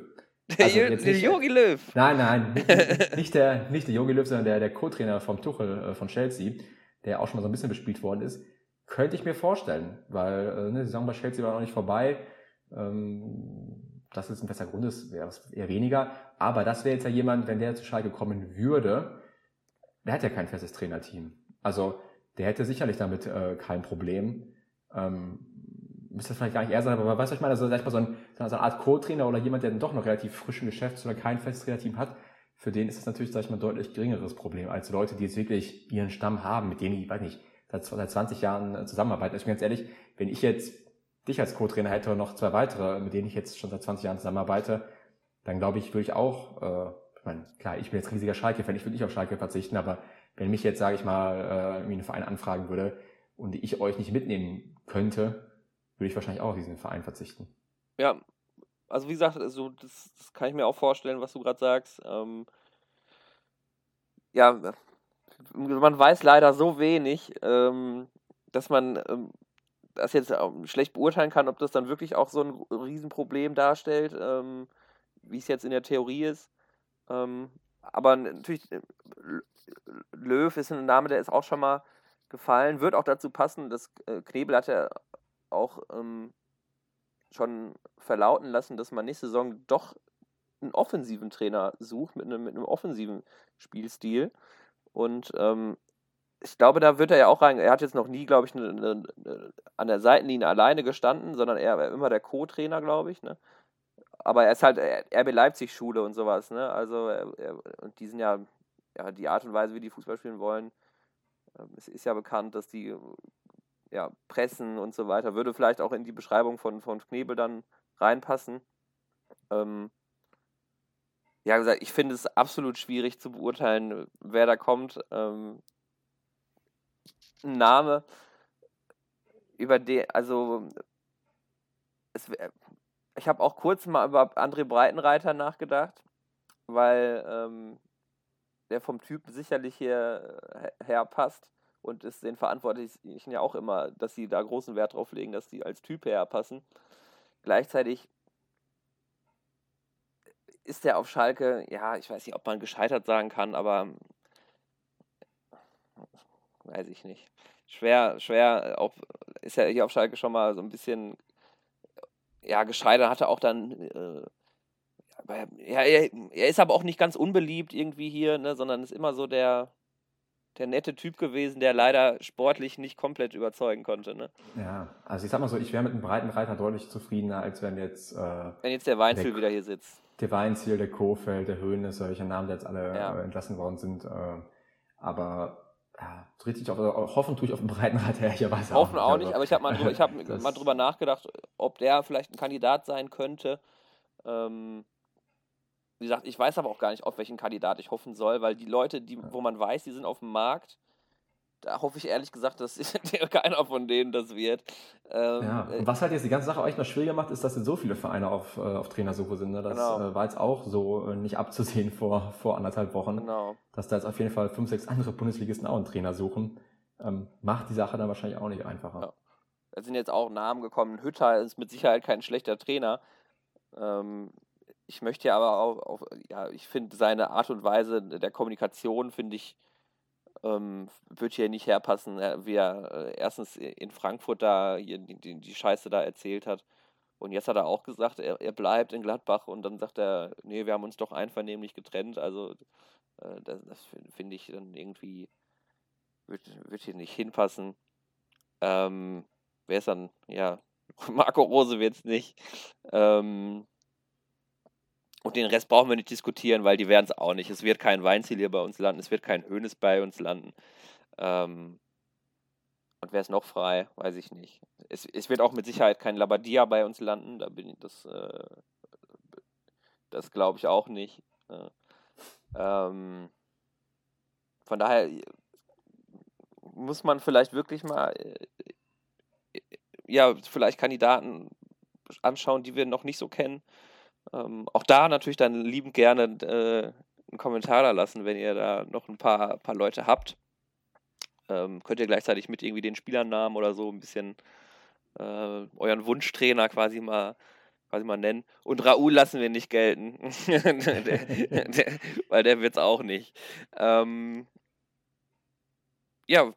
Der also Jogi Löw. Nein, nein, nicht, nicht der nicht der Jogi Löw, sondern der, der Co-Trainer vom Tuchel äh, von Chelsea, der auch schon mal so ein bisschen bespielt worden ist, könnte ich mir vorstellen, weil äh, ne, die Saison bei Chelsea war noch nicht vorbei. Ähm, das ist ein besser Grund, ist wäre das eher weniger. Aber das wäre jetzt ja jemand, wenn der zu Schalke kommen würde, der hat ja kein festes Trainerteam. Also der hätte sicherlich damit äh, kein Problem. Ähm, müsste das vielleicht gar nicht er sein, aber weißt du, was ich meine? Also, sag ich mal, so, ein, so eine Art Co-Trainer oder jemand, der dann doch noch relativ frisch im Geschäft oder kein festes Trainerteam hat, für den ist das natürlich, sag ich mal, ein deutlich geringeres Problem als Leute, die jetzt wirklich ihren Stamm haben, mit denen die, weiß nicht, seit, seit zwanzig Jahren zusammenarbeiten. Ich bin ganz ehrlich, wenn ich jetzt dich als Co-Trainer hätte und noch zwei weitere, mit denen ich jetzt schon seit zwanzig Jahren zusammenarbeite, dann glaube ich, würde ich auch, äh, ich meine, klar, ich bin jetzt riesiger Schalke-Fan, ich würde nicht auf Schalke verzichten, aber wenn mich jetzt, sage ich mal, äh, irgendwie ein Verein anfragen würde und ich euch nicht mitnehmen könnte, würde ich wahrscheinlich auch auf diesen Verein verzichten. Ja, also wie gesagt, also das, das kann ich mir auch vorstellen, was du gerade sagst. Ähm, ja, man weiß leider so wenig, ähm, dass man ähm, das jetzt schlecht beurteilen kann, ob das dann wirklich auch so ein Riesenproblem darstellt, ähm, wie es jetzt in der Theorie ist. Ähm, aber natürlich, Löw ist ein Name, der ist auch schon mal gefallen, wird auch dazu passen, dass äh, Knebel hat ja auch ähm, schon verlauten lassen, dass man nächste Saison doch einen offensiven Trainer sucht, mit einem, mit einem offensiven Spielstil. Und ähm, ich glaube, da wird er ja auch rein. Er hat jetzt noch nie, glaube ich, eine, eine, eine, an der Seitenlinie alleine gestanden, sondern er war immer der Co-Trainer, glaube ich. Ne? Aber er ist halt R B Leipzig-Schule und sowas. Ne? Also, er, er, und die sind ja, ja, die Art und Weise, wie die Fußball spielen wollen, äh, es ist ja bekannt, dass die ja, pressen und so weiter, würde vielleicht auch in die Beschreibung von, von Knebel dann reinpassen. Ähm, ja, gesagt, ich finde es absolut schwierig zu beurteilen, wer da kommt. Ähm, ein Name, über den, also es, ich habe auch kurz mal über André Breitenreiter nachgedacht, weil ähm, der vom Typ sicherlich hier herpasst. Und ist den Verantwortlichen ja auch immer, dass sie da großen Wert drauf legen, dass die als Typ herpassen. Gleichzeitig ist der auf Schalke, ja, ich weiß nicht, ob man gescheitert sagen kann, aber weiß ich nicht. Schwer, schwer, auch, ist ja hier auf Schalke schon mal so ein bisschen, ja, gescheitert, hatte auch dann, äh, ja, er, er ist aber auch nicht ganz unbeliebt irgendwie hier, ne, sondern ist immer so der, der nette Typ gewesen, der leider sportlich nicht komplett überzeugen konnte. Ne? Ja, also ich sag mal so, ich wäre mit einem Breitenreiter deutlich zufriedener, als wenn jetzt... Äh, wenn jetzt der Weinzierl der, wieder hier sitzt. Der Weinzierl, der Kohfeldt, der Hoeneß, solche Namen, die jetzt alle ja. äh, entlassen worden sind. Äh, aber äh, richtig auf, also, hoffen tue ich auf einen Breitenreiter, ehrlicherweise. Hoffen auch nicht, aber ich habe mal, drüber, ich hab mal drüber nachgedacht, ob der vielleicht ein Kandidat sein könnte. Ähm, Wie gesagt, ich weiß aber auch gar nicht, auf welchen Kandidat ich hoffen soll, weil die Leute, die, wo man weiß, die sind auf dem Markt, da hoffe ich ehrlich gesagt, dass keiner von denen das wird. Ähm, ja. Und was halt jetzt die ganze Sache auch echt noch schwieriger macht, ist, dass jetzt so viele Vereine auf, auf Trainersuche sind. Ne? Das genau. äh, war jetzt auch so äh, nicht abzusehen vor, vor anderthalb Wochen, genau. dass da jetzt auf jeden Fall fünf, sechs andere Bundesligisten auch einen Trainer suchen. Ähm, macht die Sache dann wahrscheinlich auch nicht einfacher. Ja. Da sind jetzt auch Namen gekommen. Hütter ist mit Sicherheit kein schlechter Trainer. Ähm, ich möchte ja aber auch, auch ja, ich finde seine Art und Weise der Kommunikation, finde ich, ähm, wird hier nicht herpassen, wie er äh, erstens in Frankfurt da hier die, die, die Scheiße da erzählt hat. Und jetzt hat er auch gesagt, er, er bleibt in Gladbach, und dann sagt er, nee, wir haben uns doch einvernehmlich getrennt. Also äh, das, das finde ich dann irgendwie, wird, wird hier nicht hinpassen. Ähm, wer ist dann, ja, Marco Rose wird's nicht. Ähm, Und den Rest brauchen wir nicht diskutieren, weil die werden es auch nicht. Es wird kein Weinzierl hier bei uns landen, es wird kein Hoeneß bei uns landen. Ähm und wer ist noch frei, weiß ich nicht. Es, es wird auch mit Sicherheit kein Labadia bei uns landen, da bin ich, das, äh, das glaube ich auch nicht. Äh, ähm, von daher muss man vielleicht wirklich mal äh, ja, vielleicht Kandidaten anschauen, die wir noch nicht so kennen. Ähm, auch da natürlich dann liebend gerne äh, einen Kommentar da lassen, wenn ihr da noch ein paar, paar Leute habt. Ähm, könnt ihr gleichzeitig mit irgendwie den Spielernamen oder so ein bisschen äh, euren Wunschtrainer quasi mal, quasi mal nennen. Und Raoul lassen wir nicht gelten, der, der, weil der wird's auch nicht. Ähm, ja,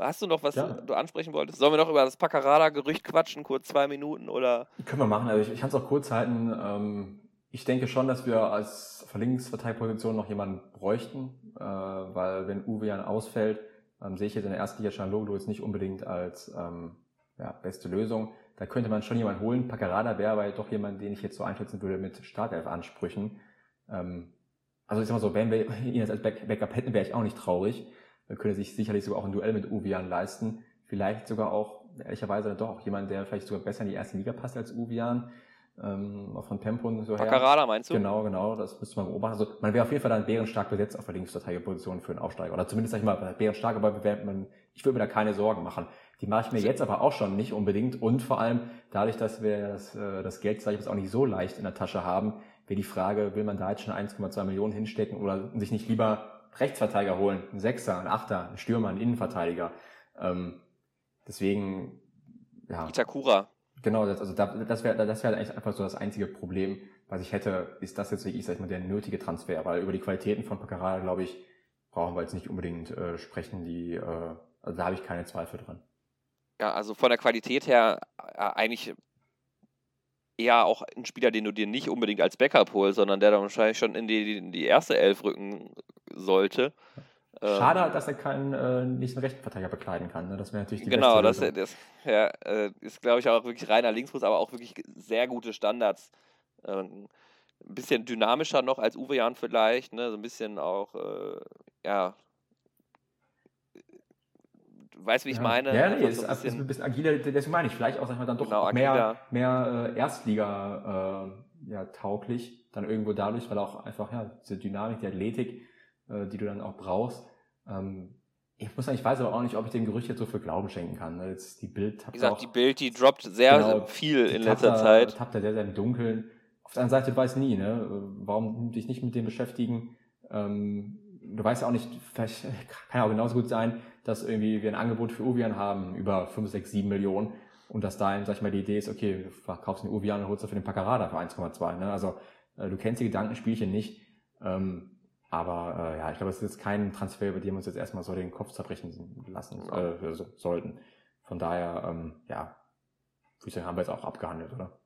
hast du noch was, ja. du ansprechen wolltest? Sollen wir noch über das Pacarada-Gerücht quatschen, kurz zwei Minuten? Oder? Können wir machen, also ich, ich kann es auch kurz halten. Ich denke schon, dass wir als Linksverteidigerposition noch jemanden bräuchten, weil wenn Uwe Jahn ausfällt, sehe ich jetzt in der ersten Liga Çalhanoğlu jetzt nicht unbedingt als ja, beste Lösung. Da könnte man schon jemanden holen. Pacarada wäre aber doch jemand, den ich jetzt so einschätzen würde mit Startelf-Ansprüchen. Also ich sag mal so, wenn wir ihn jetzt als Backup hätten, wäre ich auch nicht traurig. Dann könnte sich sicherlich sogar auch ein Duell mit Uwe Jahn leisten. Vielleicht sogar auch, ehrlicherweise, doch auch jemand, der vielleicht sogar besser in die erste Liga passt als Uwe Jahn. Ähm, auch von Tempo und so her. Pacarada meinst du? Genau, genau, das müsste man beobachten. Also, man wäre auf jeden Fall dann bärenstark besetzt auf der Linksverteidigerposition für einen Aufsteiger. Oder zumindest, sag ich mal, bärenstark, aber man, ich würde mir da keine Sorgen machen. Die mache ich mir jetzt aber auch schon nicht unbedingt. Und vor allem, dadurch, dass wir das, das Geld, sag ich mal, auch nicht so leicht in der Tasche haben, wäre die Frage, will man da jetzt schon eins Komma zwei Millionen hinstecken oder sich nicht lieber Rechtsverteidiger holen, einen Sechser, einen Achter, einen Stürmer, einen Innenverteidiger. Ähm, deswegen, ja. Itakura. Genau, das, also da, das wäre das wäre eigentlich einfach so das einzige Problem, was ich hätte, ist das jetzt wirklich, sag ich mal, der nötige Transfer, weil über die Qualitäten von Pacarada, glaube ich, brauchen wir jetzt nicht unbedingt äh, sprechen, die, äh, also da habe ich keine Zweifel dran. Ja, also von der Qualität her äh, eigentlich eher auch ein Spieler, den du dir nicht unbedingt als Backup holst, sondern der dann wahrscheinlich schon in die, in die erste Elf rücken sollte. Schade, ähm, dass er keinen äh, nicht einen rechten Verteidiger bekleiden kann. Ne? Das wäre natürlich die genau, beste Lösung. Genau, das, das ja, äh, ist, glaube ich, auch wirklich reiner Linksfuß, aber auch wirklich sehr gute Standards. Ähm, ein bisschen dynamischer noch als Uwe Jahn vielleicht, ne? So ein bisschen auch, äh, ja, weißt du, wie ich ja. meine? Ja, nee, ist, so ein bisschen, ist ein bisschen agiler, deswegen meine ich, vielleicht auch, sag ich mal, dann doch genau, mehr, mehr äh, Erstliga äh, ja, tauglich, dann irgendwo dadurch, weil auch einfach, ja, diese Dynamik, die Athletik, äh, die du dann auch brauchst. Ähm, ich muss sagen, ich weiß aber auch nicht, ob ich dem Gerücht jetzt so viel Glauben schenken kann. Ne? Jetzt die Bild tappt Wie gesagt, auch, die Bild, die droppt sehr genau, viel in letzter tappt, Zeit. Die tappt ja sehr, sehr im Dunkeln. Auf der anderen Seite, du weißt nie, ne? Warum dich nicht mit dem beschäftigen, ähm, du weißt ja auch nicht, vielleicht kann ja auch genauso gut sein, dass irgendwie wir ein Angebot für Uwe Jahn haben, über fünf, sechs, sieben Millionen. Und dass da eben, sag ich mal, die Idee ist, okay, du verkaufst den Uwe Jahn und holst dafür den Pacarada für eins Komma zwei. Ne? Also, äh, du kennst die Gedankenspielchen nicht. Ähm, aber, äh, ja, ich glaube, es ist jetzt kein Transfer, über den wir uns jetzt erstmal so den Kopf zerbrechen lassen äh, so, sollten. Von daher, ähm, ja, würde ich sagen, haben wir jetzt auch abgehandelt, oder?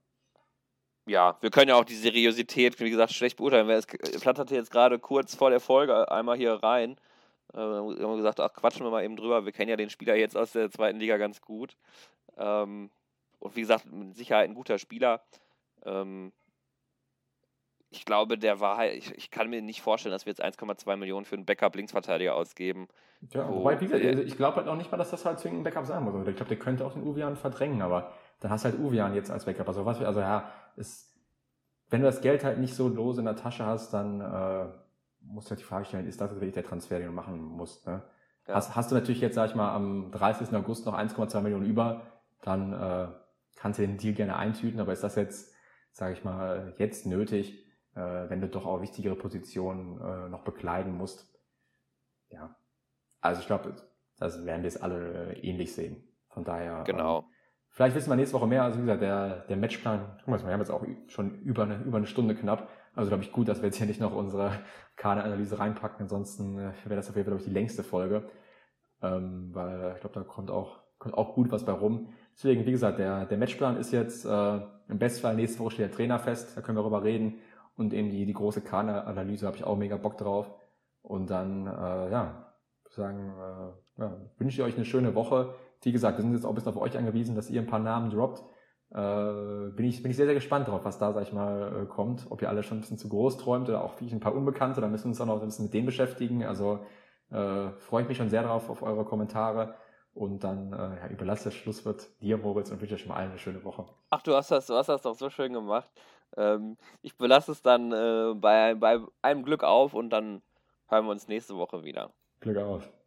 Ja, wir können ja auch die Seriosität, wie gesagt, schlecht beurteilen. Es flatterte jetzt gerade kurz vor der Folge einmal hier rein. Äh, haben wir gesagt, ach, quatschen wir mal eben drüber. Wir kennen ja den Spieler jetzt aus der zweiten Liga ganz gut. Ähm, und wie gesagt, mit Sicherheit ein guter Spieler. Ähm, ich glaube, der war halt, ich, ich kann mir nicht vorstellen, dass wir jetzt eins Komma zwei Millionen für einen Backup-Linksverteidiger ausgeben. Ja, wobei, wie gesagt, also ich glaube halt auch nicht mal, dass das halt zwingend ein Backup sein muss. Ich glaube, der könnte auch den Uwe Jahn verdrängen, aber dann hast du halt Uwe Jahn jetzt als Backup. Also, was, also ja, ist, wenn du das Geld halt nicht so lose in der Tasche hast, dann äh, musst du halt die Frage stellen, ist das wirklich der Transfer, den du machen musst? Ne? Ja. Hast, hast du natürlich jetzt, sag ich mal, am dreißigsten August noch eins Komma zwei Millionen über, dann äh, kannst du den Deal gerne eintüten, aber ist das jetzt, sage ich mal, jetzt nötig, äh, wenn du doch auch wichtigere Positionen äh, noch bekleiden musst? Ja, also ich glaube, das werden wir es alle ähnlich sehen. Von daher, genau. Äh, vielleicht wissen wir nächste Woche mehr. Also wie gesagt, der, der Matchplan, guck mal, wir haben jetzt auch schon über eine, über eine Stunde knapp. Also glaube ich gut, dass wir jetzt hier nicht noch unsere Kaderanalyse reinpacken. Ansonsten äh, wäre das auf jeden Fall, glaube ich, die längste Folge. Ähm, weil ich glaube, da kommt auch, kommt auch gut was bei rum. Deswegen, wie gesagt, der, der Matchplan ist jetzt äh, im Bestfall nächste Woche steht der Trainer fest. Da können wir darüber reden. Und eben die, die große Kaderanalyse habe ich auch mega Bock drauf. Und dann, äh, ja, sagen, äh, ja, wünsche ich euch eine schöne Woche. Wie gesagt, wir sind jetzt auch ein bisschen auf euch angewiesen, dass ihr ein paar Namen droppt. Äh, bin ich, bin ich sehr, sehr gespannt drauf, was da, sag ich mal, äh, kommt. Ob ihr alle schon ein bisschen zu groß träumt oder auch wirklich ein paar Unbekannte. Da müssen wir uns auch noch ein bisschen mit denen beschäftigen. Also äh, freue ich mich schon sehr drauf, auf eure Kommentare. Und dann äh, ja, überlasse das Schlusswort dir, Moritz, und wünsche euch schon mal allen eine schöne Woche. Ach, du hast das, du hast das doch so schön gemacht. Ähm, ich belasse es dann äh, bei, bei einem Glück auf und dann hören wir uns nächste Woche wieder. Glück auf.